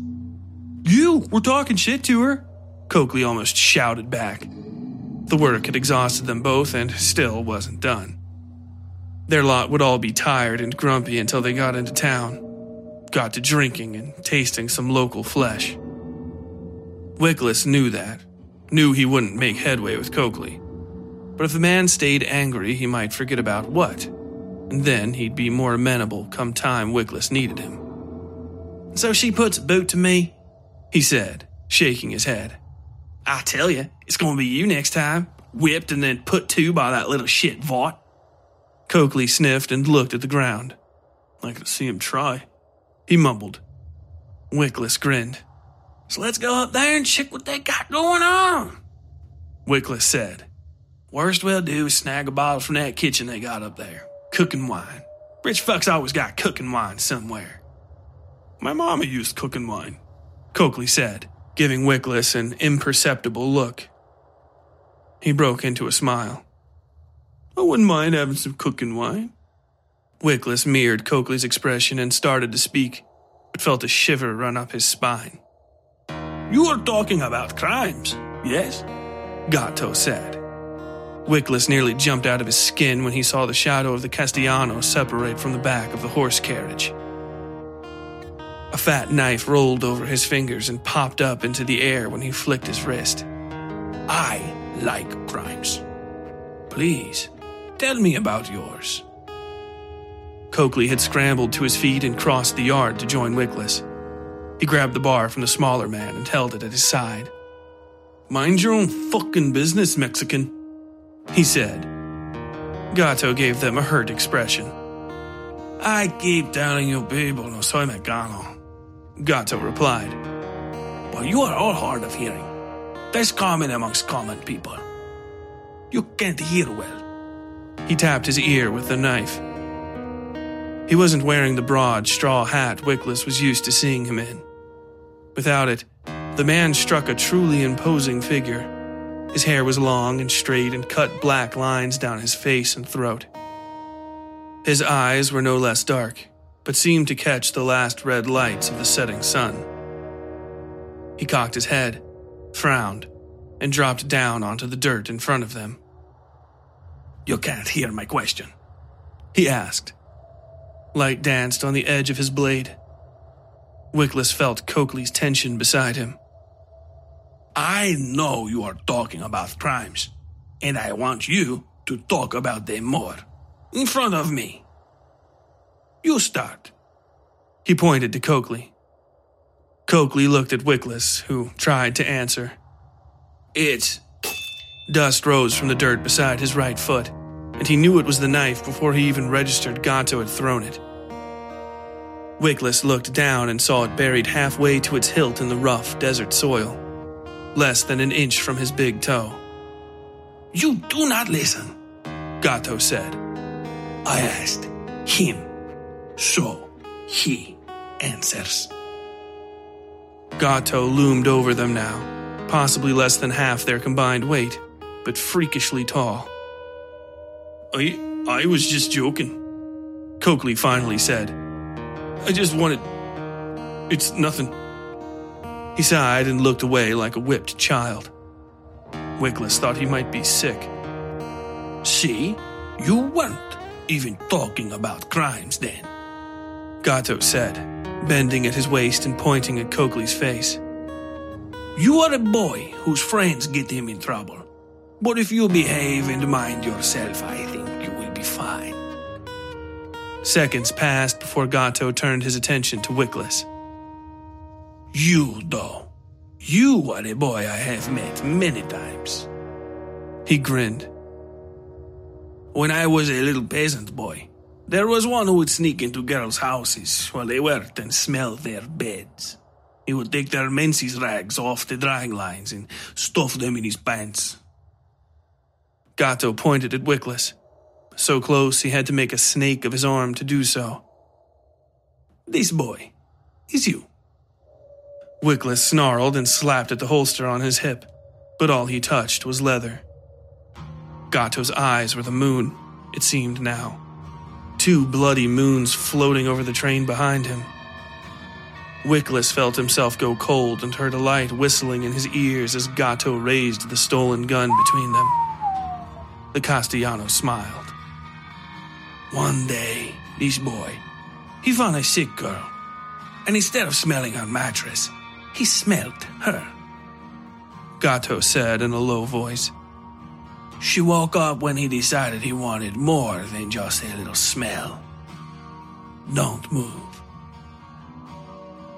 "You were talking shit to her?" Coakley almost shouted back. The work had exhausted them both and still wasn't done. Their lot would all be tired and grumpy until they got into town, got to drinking and tasting some local flesh. Wickless knew that, knew he wouldn't make headway with Coakley. But if the man stayed angry, he might forget about what, and then he'd be more amenable come time Wickless needed him. "So she puts a boot to me?" he said, shaking his head. "I tell you, it's going to be you next time, whipped and then put to by that little shit Vaught." Coakley sniffed and looked at the ground. "I can see him try," he mumbled. Wickless grinned. "So let's go up there and check what they got going on," Wickless said. "Worst we'll do is snag a bottle from that kitchen they got up there. Cooking wine. Rich fucks always got cooking wine somewhere." "My mama used cooking wine," Coakley said, giving Wickless an imperceptible look. He broke into a smile. "I wouldn't mind having some cooking wine." Wickless mirrored Coakley's expression and started to speak, but felt a shiver run up his spine. "You are talking about crimes, yes?" Gato said. Wickless nearly jumped out of his skin when he saw the shadow of the Castellano separate from the back of the horse carriage. A fat knife rolled over his fingers and popped up into the air when he flicked his wrist. I like crimes. Please, tell me about yours." Coakley had scrambled to his feet and crossed the yard to join Wickless. He grabbed the bar from the smaller man and held it at his side. "Mind your own fucking business, Mexican," he said. Gato gave them a hurt expression. "I keep telling you people no soy mexicano," Gato replied. "But you are all hard of hearing. That's common amongst common people. You can't hear well." He tapped his ear with the knife. He wasn't wearing the broad straw hat Wickless was used to seeing him in. Without it, the man struck a truly imposing figure. His hair was long and straight and cut black lines down his face and throat. His eyes were no less dark, but seemed to catch the last red lights of the setting sun. He cocked his head, frowned, and dropped down onto the dirt in front of them. "You can't hear my question?" he asked. Light danced on the edge of his blade. Wickless felt Coakley's tension beside him. "I know you are talking about crimes, and I want you to talk about them more. In front of me. You start." He pointed to Coakley. Coakley looked at Wickless, who tried to answer. "It's..." Dust rose from the dirt beside his right foot, and he knew it was the knife before he even registered Gato had thrown it. Wickless looked down and saw it buried halfway to its hilt in the rough desert soil, less than an inch from his big toe. "You do not listen," Gato said. "I asked him, so he answers." Gato loomed over them now, possibly less than half their combined weight, but freakishly tall. I, I was just joking," Coakley finally said. "I just wanted... it's nothing." He sighed and looked away like a whipped child. Wickless thought he might be sick. "See, you weren't even talking about crimes then," Gato said, bending at his waist and pointing at Coakley's face. "You are a boy whose friends get him in trouble, but if you behave and mind yourself, I think you will be fine." Seconds passed before Gato turned his attention to Wickless. "You, though, you are a boy I have met many times." He grinned. "When I was a little peasant boy, there was one who would sneak into girls' houses while they worked and smell their beds. He would take their menses rags off the drying lines and stuff them in his pants." Gato pointed at Wickless, so close he had to make a snake of his arm to do so. "This boy is you." Wickless snarled and slapped at the holster on his hip, but all he touched was leather. Gato's eyes were the moon, it seemed now. Two bloody moons floating over the train behind him. Wickless felt himself go cold and heard a light whistling in his ears as Gato raised the stolen gun between them. The Castellano smiled. "One day, this boy, he found a sick girl, and instead of smelling her mattress, he smelled her," Gato said in a low voice. "She woke up when he decided he wanted more than just a little smell. Don't move."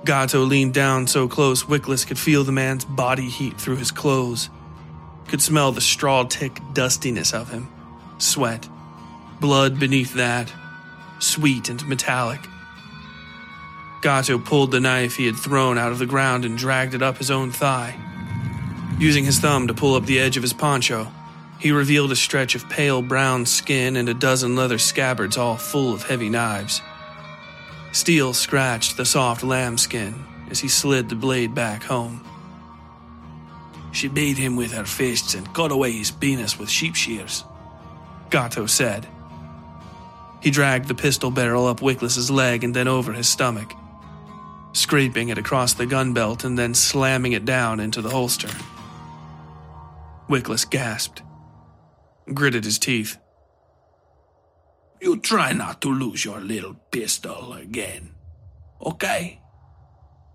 Gato leaned down so close Wickless could feel the man's body heat through his clothes, could smell the straw-tick dustiness of him, sweat, blood beneath that, sweet and metallic. Gato pulled the knife he had thrown out of the ground and dragged it up his own thigh. Using his thumb to pull up the edge of his poncho, he revealed a stretch of pale brown skin and a dozen leather scabbards all full of heavy knives. Steel scratched the soft lambskin as he slid the blade back home. "She beat him with her fists and cut away his penis with sheep shears," Gato said. He dragged the pistol barrel up Wickless's leg and then over his stomach, scraping it across the gun belt and then slamming it down into the holster. Wickless gasped, gritted his teeth. "You try not to lose your little pistol again, okay?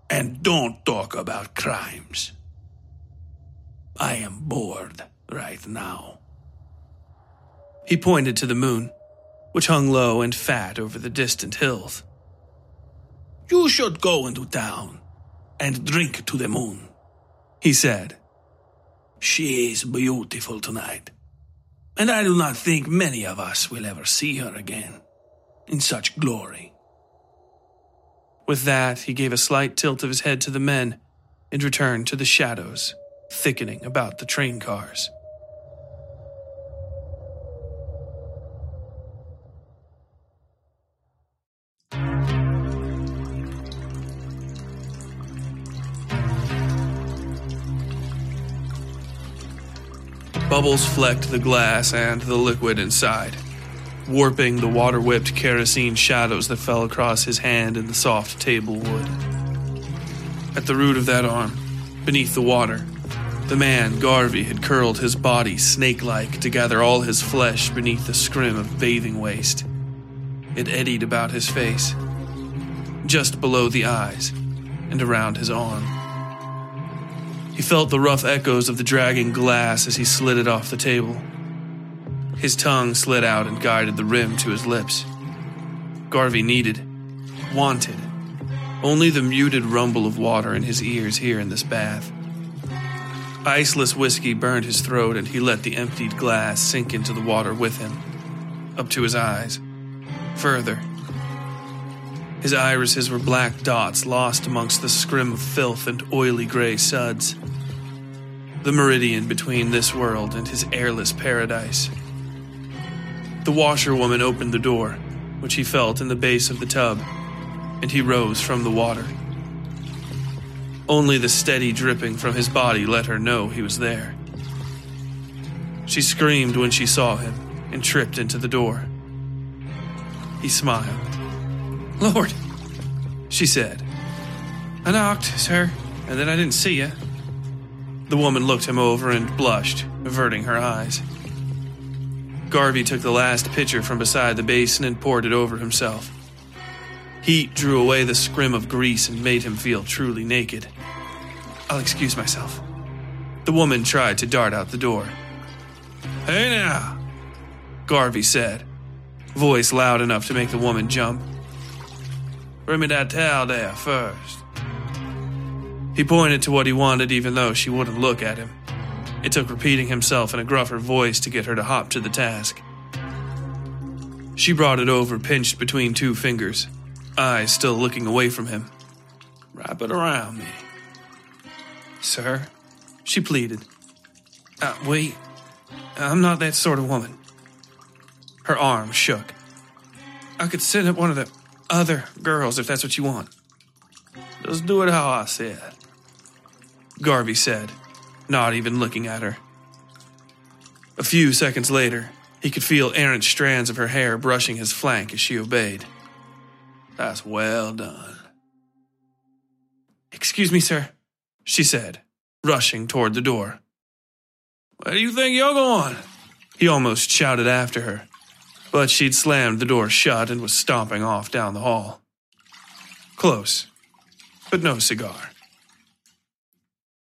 And don't talk about crimes." I am bored right now." He pointed to the moon, which hung low and fat over the distant hills. "You should go into town and drink to the moon," he said. "She is beautiful tonight, and I do not think many of us will ever see her again in such glory." With that, he gave a slight tilt of his head to the men and returned to the shadows thickening about the train cars. Bubbles flecked the glass and the liquid inside, warping the water-whipped kerosene shadows that fell across his hand in the soft table wood. At the root of that arm, beneath the water, the man, Garvey, had curled his body snake-like to gather all his flesh beneath the scrim of bathing waist. It eddied about his face, just below the eyes, and around his arm. He felt the rough echoes of the dragging glass as he slid it off the table. His tongue slid out and guided the rim to his lips. Garvey needed, wanted, only the muted rumble of water in his ears here in this bath. Iceless whiskey burned his throat, and he let the emptied glass sink into the water with him, up to his eyes, further. His irises were black dots lost amongst the scrim of filth and oily gray suds. The meridian between this world and his airless paradise. The washerwoman opened the door, which he felt in the base of the tub, and he rose from the water. Only the steady dripping from his body let her know he was there. She screamed when she saw him and tripped into the door. He smiled. "Lord," she said. "I knocked, sir, and then I didn't see you." The woman looked him over and blushed, averting her eyes. Garvey took the last pitcher from beside the basin and poured it over himself. Heat drew away the scrim of grease and made him feel truly naked. "I'll excuse myself." The woman tried to dart out the door. "Hey now," Garvey said, voice loud enough to make the woman jump. "Bring me that towel there first." He pointed to what he wanted even though she wouldn't look at him. It took repeating himself in a gruffer voice to get her to hop to the task. She brought it over, pinched between two fingers, eyes still looking away from him. "Wrap it around me." "Sir," she pleaded. Uh, wait, I'm not that sort of woman." Her arm shook. "I could send up one of the other girls, if that's what you want." "Just do it how I said," Garvey said, not even looking at her. A few seconds later, he could feel errant strands of her hair brushing his flank as she obeyed. "That's well done." "Excuse me, sir," she said, rushing toward the door. "Where do you think you're going?" he almost shouted after her. But she'd slammed the door shut and was stomping off down the hall. Close, but no cigar.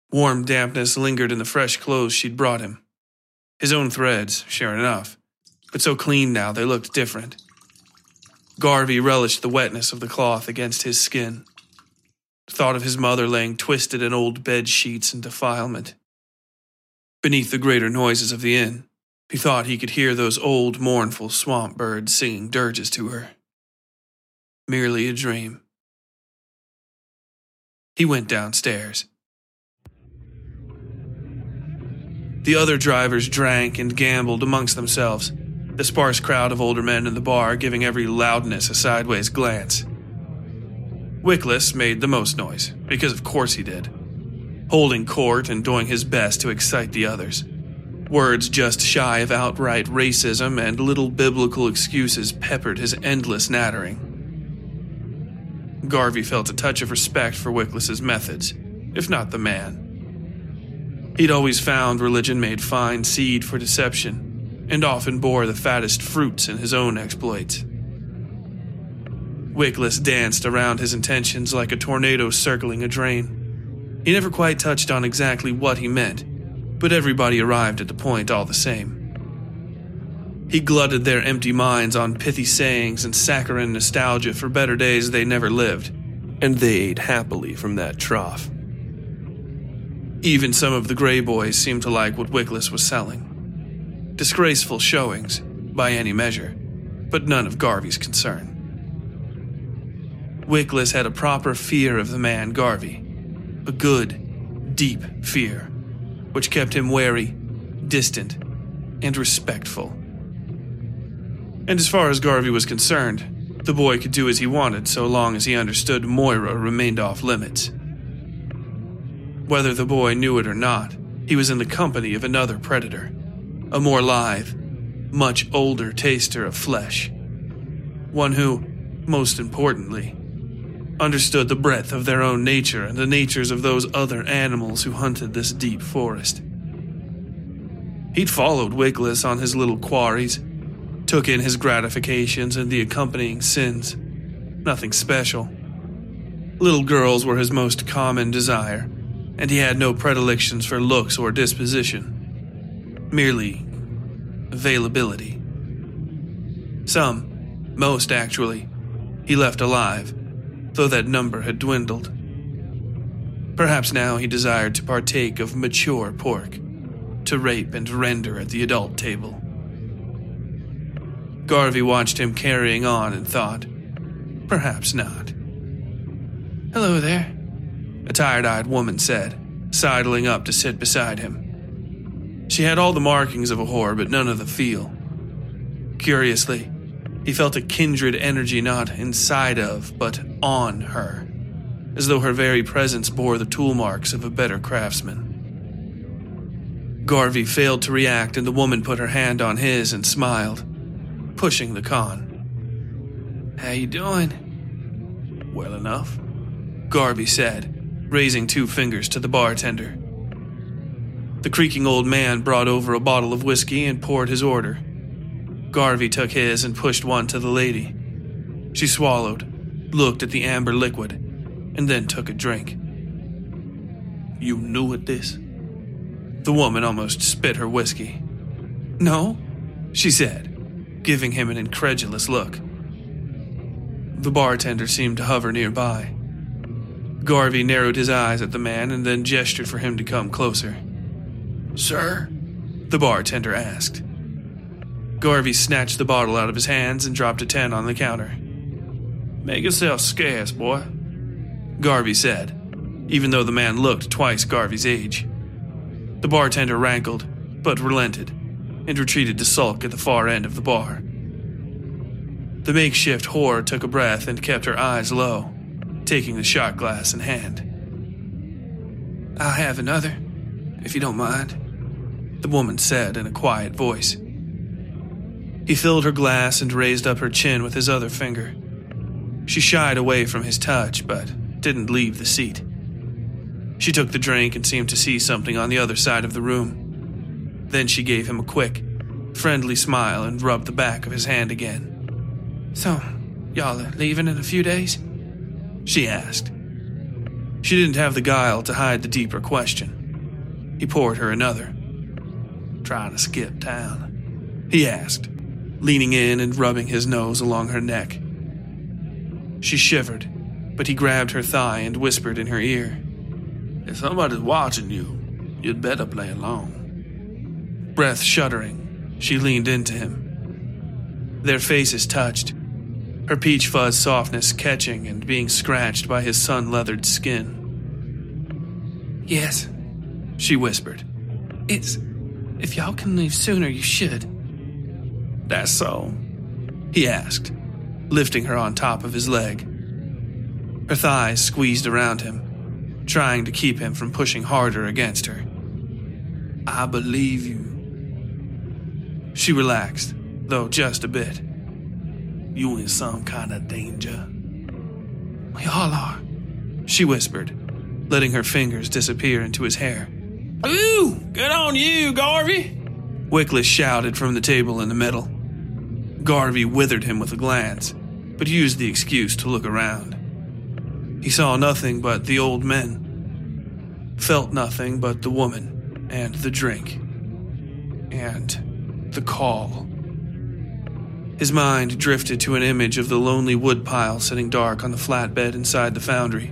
Warm dampness lingered in the fresh clothes she'd brought him. His own threads, sure enough, but so clean now they looked different. Garvey relished the wetness of the cloth against his skin. Thought of his mother laying twisted in old bed sheets in defilement. Beneath the greater noises of the inn, he thought he could hear those old, mournful swamp birds singing dirges to her. Merely a dream. He went downstairs. The other drivers drank and gambled amongst themselves, the sparse crowd of older men in the bar giving every loudness a sideways glance. Wickless made the most noise, because of course he did, holding court and doing his best to excite the others. Words just shy of outright racism and little biblical excuses peppered his endless nattering. Garvey felt a touch of respect for Wickless's methods, if not the man. He'd always found religion made fine seed for deception, and often bore the fattest fruits in his own exploits. Wickless danced around his intentions like a tornado circling a drain. He never quite touched on exactly what he meant, but everybody arrived at the point all the same. He glutted their empty minds on pithy sayings and saccharine nostalgia for better days they never lived, and they ate happily from that trough. Even some of the Grey Boys seemed to like what Wickless was selling. Disgraceful showings, by any measure, but none of Garvey's concern. Wickless had a proper fear of the man Garvey, a good, deep fear, which kept him wary, distant, and respectful. And as far as Garvey was concerned, the boy could do as he wanted so long as he understood Moira remained off limits. Whether the boy knew it or not, he was in the company of another predator, a more lithe, much older taster of flesh, one who, most importantly, understood the breadth of their own nature and the natures of those other animals who hunted this deep forest. He'd followed Wickless on his little quarries, took in his gratifications and the accompanying sins. Nothing special. Little girls were his most common desire, and he had no predilections for looks or disposition, merely availability. Some, most actually, he left alive, though that number had dwindled. Perhaps now he desired to partake of mature pork, to rape and render at the adult table. Garvey watched him carrying on and thought, perhaps not. "Hello there," a tired-eyed woman said, sidling up to sit beside him. She had all the markings of a whore, but none of the feel. Curiously, he felt a kindred energy not inside of, but on her, as though her very presence bore the tool marks of a better craftsman. Garvey failed to react, and the woman put her hand on his and smiled, pushing the con. "How you doing?" "Well enough," Garvey said, raising two fingers to the bartender. The creaking old man brought over a bottle of whiskey and poured his order. Garvey took his and pushed one to the lady. She swallowed, looked at the amber liquid, and then took a drink. "You new at this?" The woman almost spit her whiskey. "No," she said, giving him an incredulous look. The bartender seemed to hover nearby. Garvey narrowed his eyes at the man and then gestured for him to come closer. "Sir?" the bartender asked. Garvey snatched the bottle out of his hands and dropped a ten on the counter. "Make yourself scarce, boy," Garvey said, even though the man looked twice Garvey's age. The bartender rankled, but relented, and retreated to sulk at the far end of the bar. The makeshift whore took a breath and kept her eyes low, taking the shot glass in hand. "I'll have another, if you don't mind," the woman said in a quiet voice. He filled her glass and raised up her chin with his other finger. She shied away from his touch, but didn't leave the seat. She took the drink and seemed to see something on the other side of the room. Then she gave him a quick, friendly smile and rubbed the back of his hand again. "So, y'all are leaving in a few days?" she asked. She didn't have the guile to hide the deeper question. He poured her another. "Trying to skip town?" he asked, leaning in and rubbing his nose along her neck. She shivered, but he grabbed her thigh and whispered in her ear, "If somebody's watching you, you'd better play along." Breath shuddering, she leaned into him. Their faces touched, her peach fuzz softness catching and being scratched by his sun-leathered skin. "Yes," she whispered. "It's... if y'all can leave sooner, you should." "That's so?" he asked, lifting her on top of his leg. Her thighs squeezed around him, trying to keep him from pushing harder against her. "I believe you." She relaxed, though just a bit. "You in some kind of danger?" "We all are," she whispered, letting her fingers disappear into his hair. "Ooh, good on you, Garvey!" Wickless shouted from the table in the middle. Garvey withered him with a glance, but used the excuse to look around. He saw nothing but the old men, felt nothing but the woman, and the drink, and the call. His mind drifted to an image of the lonely woodpile sitting dark on the flatbed inside the foundry.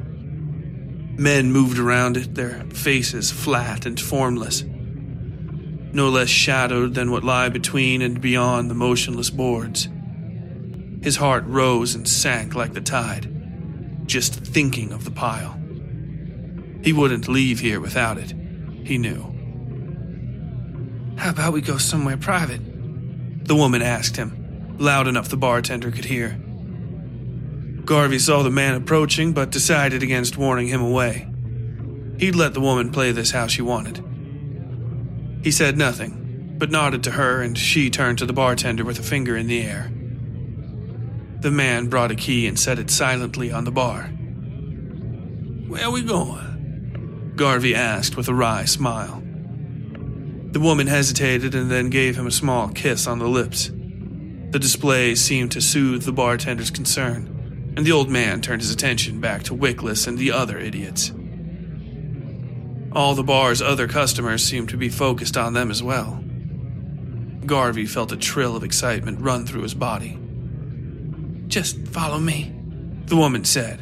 Men moved around it, their faces flat and formless, no less shadowed than what lie between and beyond the motionless boards. His heart rose and sank like the tide, just thinking of the pile. He wouldn't leave here without it, he knew. "How about we go somewhere private?" the woman asked him, loud enough the bartender could hear. Garvey saw the man approaching, but decided against warning him away. He'd let the woman play this how she wanted. He said nothing, but nodded to her, and she turned to the bartender with a finger in the air. The man brought a key and set it silently on the bar. "Where are we going?" Garvey asked with a wry smile. The woman hesitated and then gave him a small kiss on the lips. The display seemed to soothe the bartender's concern, and the old man turned his attention back to Wickless and the other idiots. All the bar's other customers seemed to be focused on them as well. Garvey felt a trill of excitement run through his body. "Just follow me," the woman said,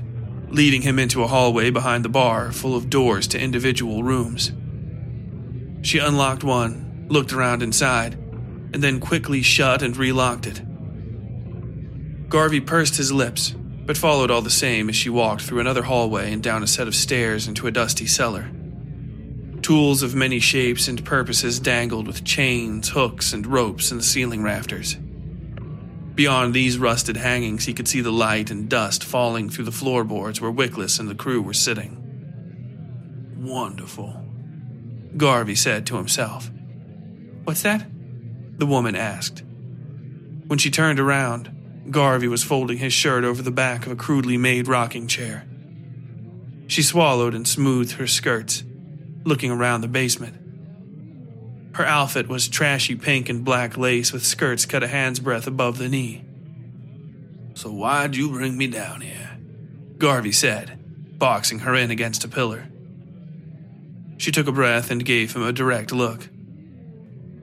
leading him into a hallway behind the bar full of doors to individual rooms. She unlocked one, looked around inside, and then quickly shut and relocked it. Garvey pursed his lips, but followed all the same as she walked through another hallway and down a set of stairs into a dusty cellar. Tools of many shapes and purposes dangled with chains, hooks, and ropes in the ceiling rafters. Beyond these rusted hangings, he could see the light and dust falling through the floorboards where Wickless and the crew were sitting. "Wonderful," Garvey said to himself. "What's that?" the woman asked. When she turned around, Garvey was folding his shirt over the back of a crudely made rocking chair. She swallowed and smoothed her skirts, looking around the basement. Her outfit was trashy pink and black lace with skirts cut a hand's breadth above the knee. "So why'd you bring me down here?" Garvey said, boxing her in against a pillar. She took a breath and gave him a direct look.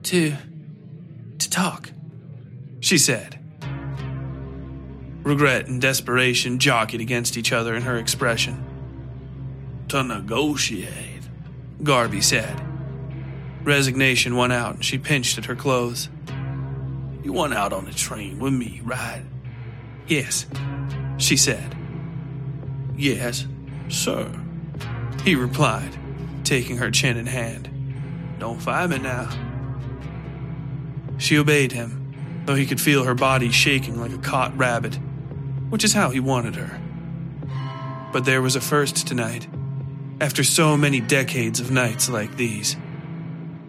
To... to talk," she said. Regret and desperation jockeyed against each other in her expression. "To negotiate," Garvey said. Resignation won out and she pinched at her clothes. "You went out on the train with me, right?" "Yes," she said. "Yes, sir," he replied, taking her chin in hand. "Don't fire me now." She obeyed him, though he could feel her body shaking like a caught rabbit, which is how he wanted her. But there was a first tonight, after so many decades of nights like these.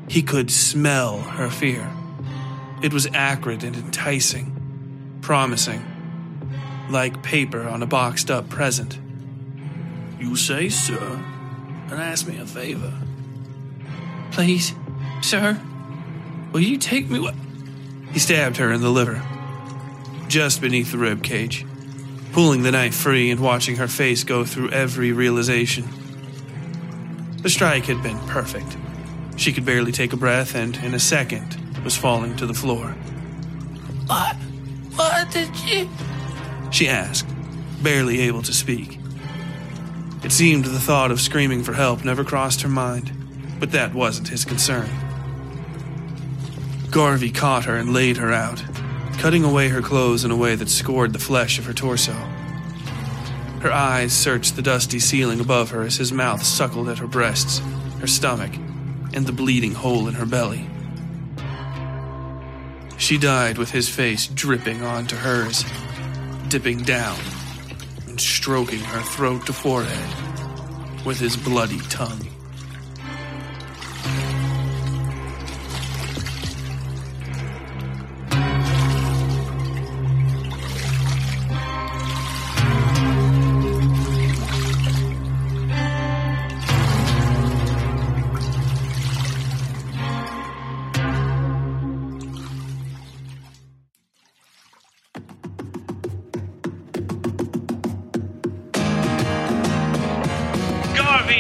He could smell her fear. It was acrid and enticing, promising, like paper on a boxed-up present. "You say, sir, and ask me a favor." "Please, sir, will you take me what—" He stabbed her in the liver, just beneath the rib cage, pulling the knife free and watching her face go through every realization. The strike had been perfect. She could barely take a breath and, in a second, was falling to the floor. What? What did you—" she asked, barely able to speak. It seemed the thought of screaming for help never crossed her mind, but that wasn't his concern. Garvey caught her and laid her out, cutting away her clothes in a way that scored the flesh of her torso. Her eyes searched the dusty ceiling above her as his mouth suckled at her breasts, her stomach, and the bleeding hole in her belly. She died with his face dripping onto hers, dipping down and stroking her throat to forehead with his bloody tongue.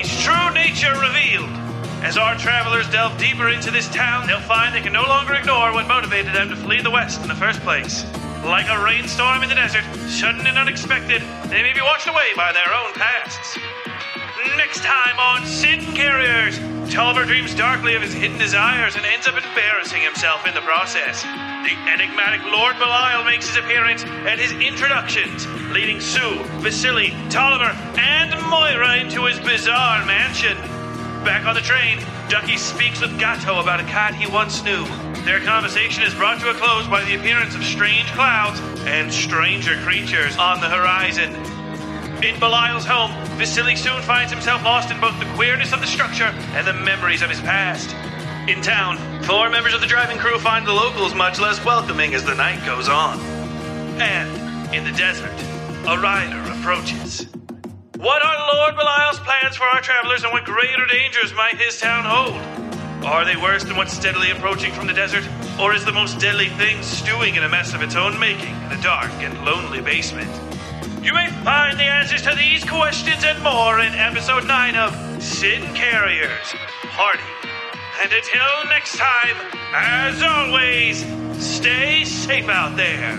True nature revealed. As our travelers delve deeper into this town, they'll find they can no longer ignore what motivated them to flee the West in the first place. Like a rainstorm in the desert, sudden and unexpected, they may be washed away by their own pasts. Next time on Sin Carriers, Tolliver dreams darkly of his hidden desires and ends up embarrassing himself in the process. The enigmatic Lord Belial makes his appearance and his introductions, leading Sue, Vasily, Tolliver, and Moira into his bizarre mansion. Back on the train, Ducky speaks with Gato about a cat he once knew. Their conversation is brought to a close by the appearance of strange clouds and stranger creatures on the horizon. In Belial's home, Vasily soon finds himself lost in both the queerness of the structure and the memories of his past. In town, four members of the driving crew find the locals much less welcoming as the night goes on. And, in the desert, a rider approaches. What are Lord Belial's plans for our travelers, and what greater dangers might his town hold? Are they worse than what's steadily approaching from the desert? Or is the most deadly thing stewing in a mess of its own making in a dark and lonely basement? You may find the answers to these questions and more in Episode nine of Sin Carriers, Party. And until next time, as always, stay safe out there.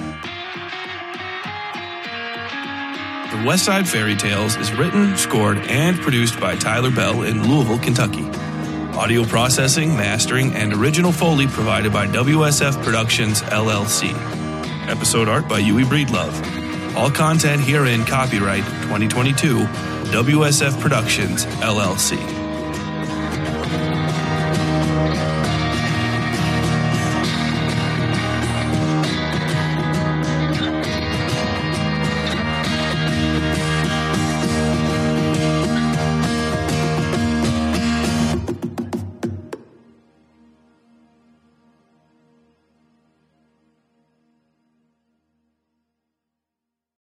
The Westside Fairytales is written, scored, and produced by Tyler Bell in Louisville, Kentucky. Audio processing, mastering, and original Foley provided by W S F Productions, L L C. Episode art by Yui Breedlove. All content herein copyright twenty twenty-two, W S F Productions, L L C.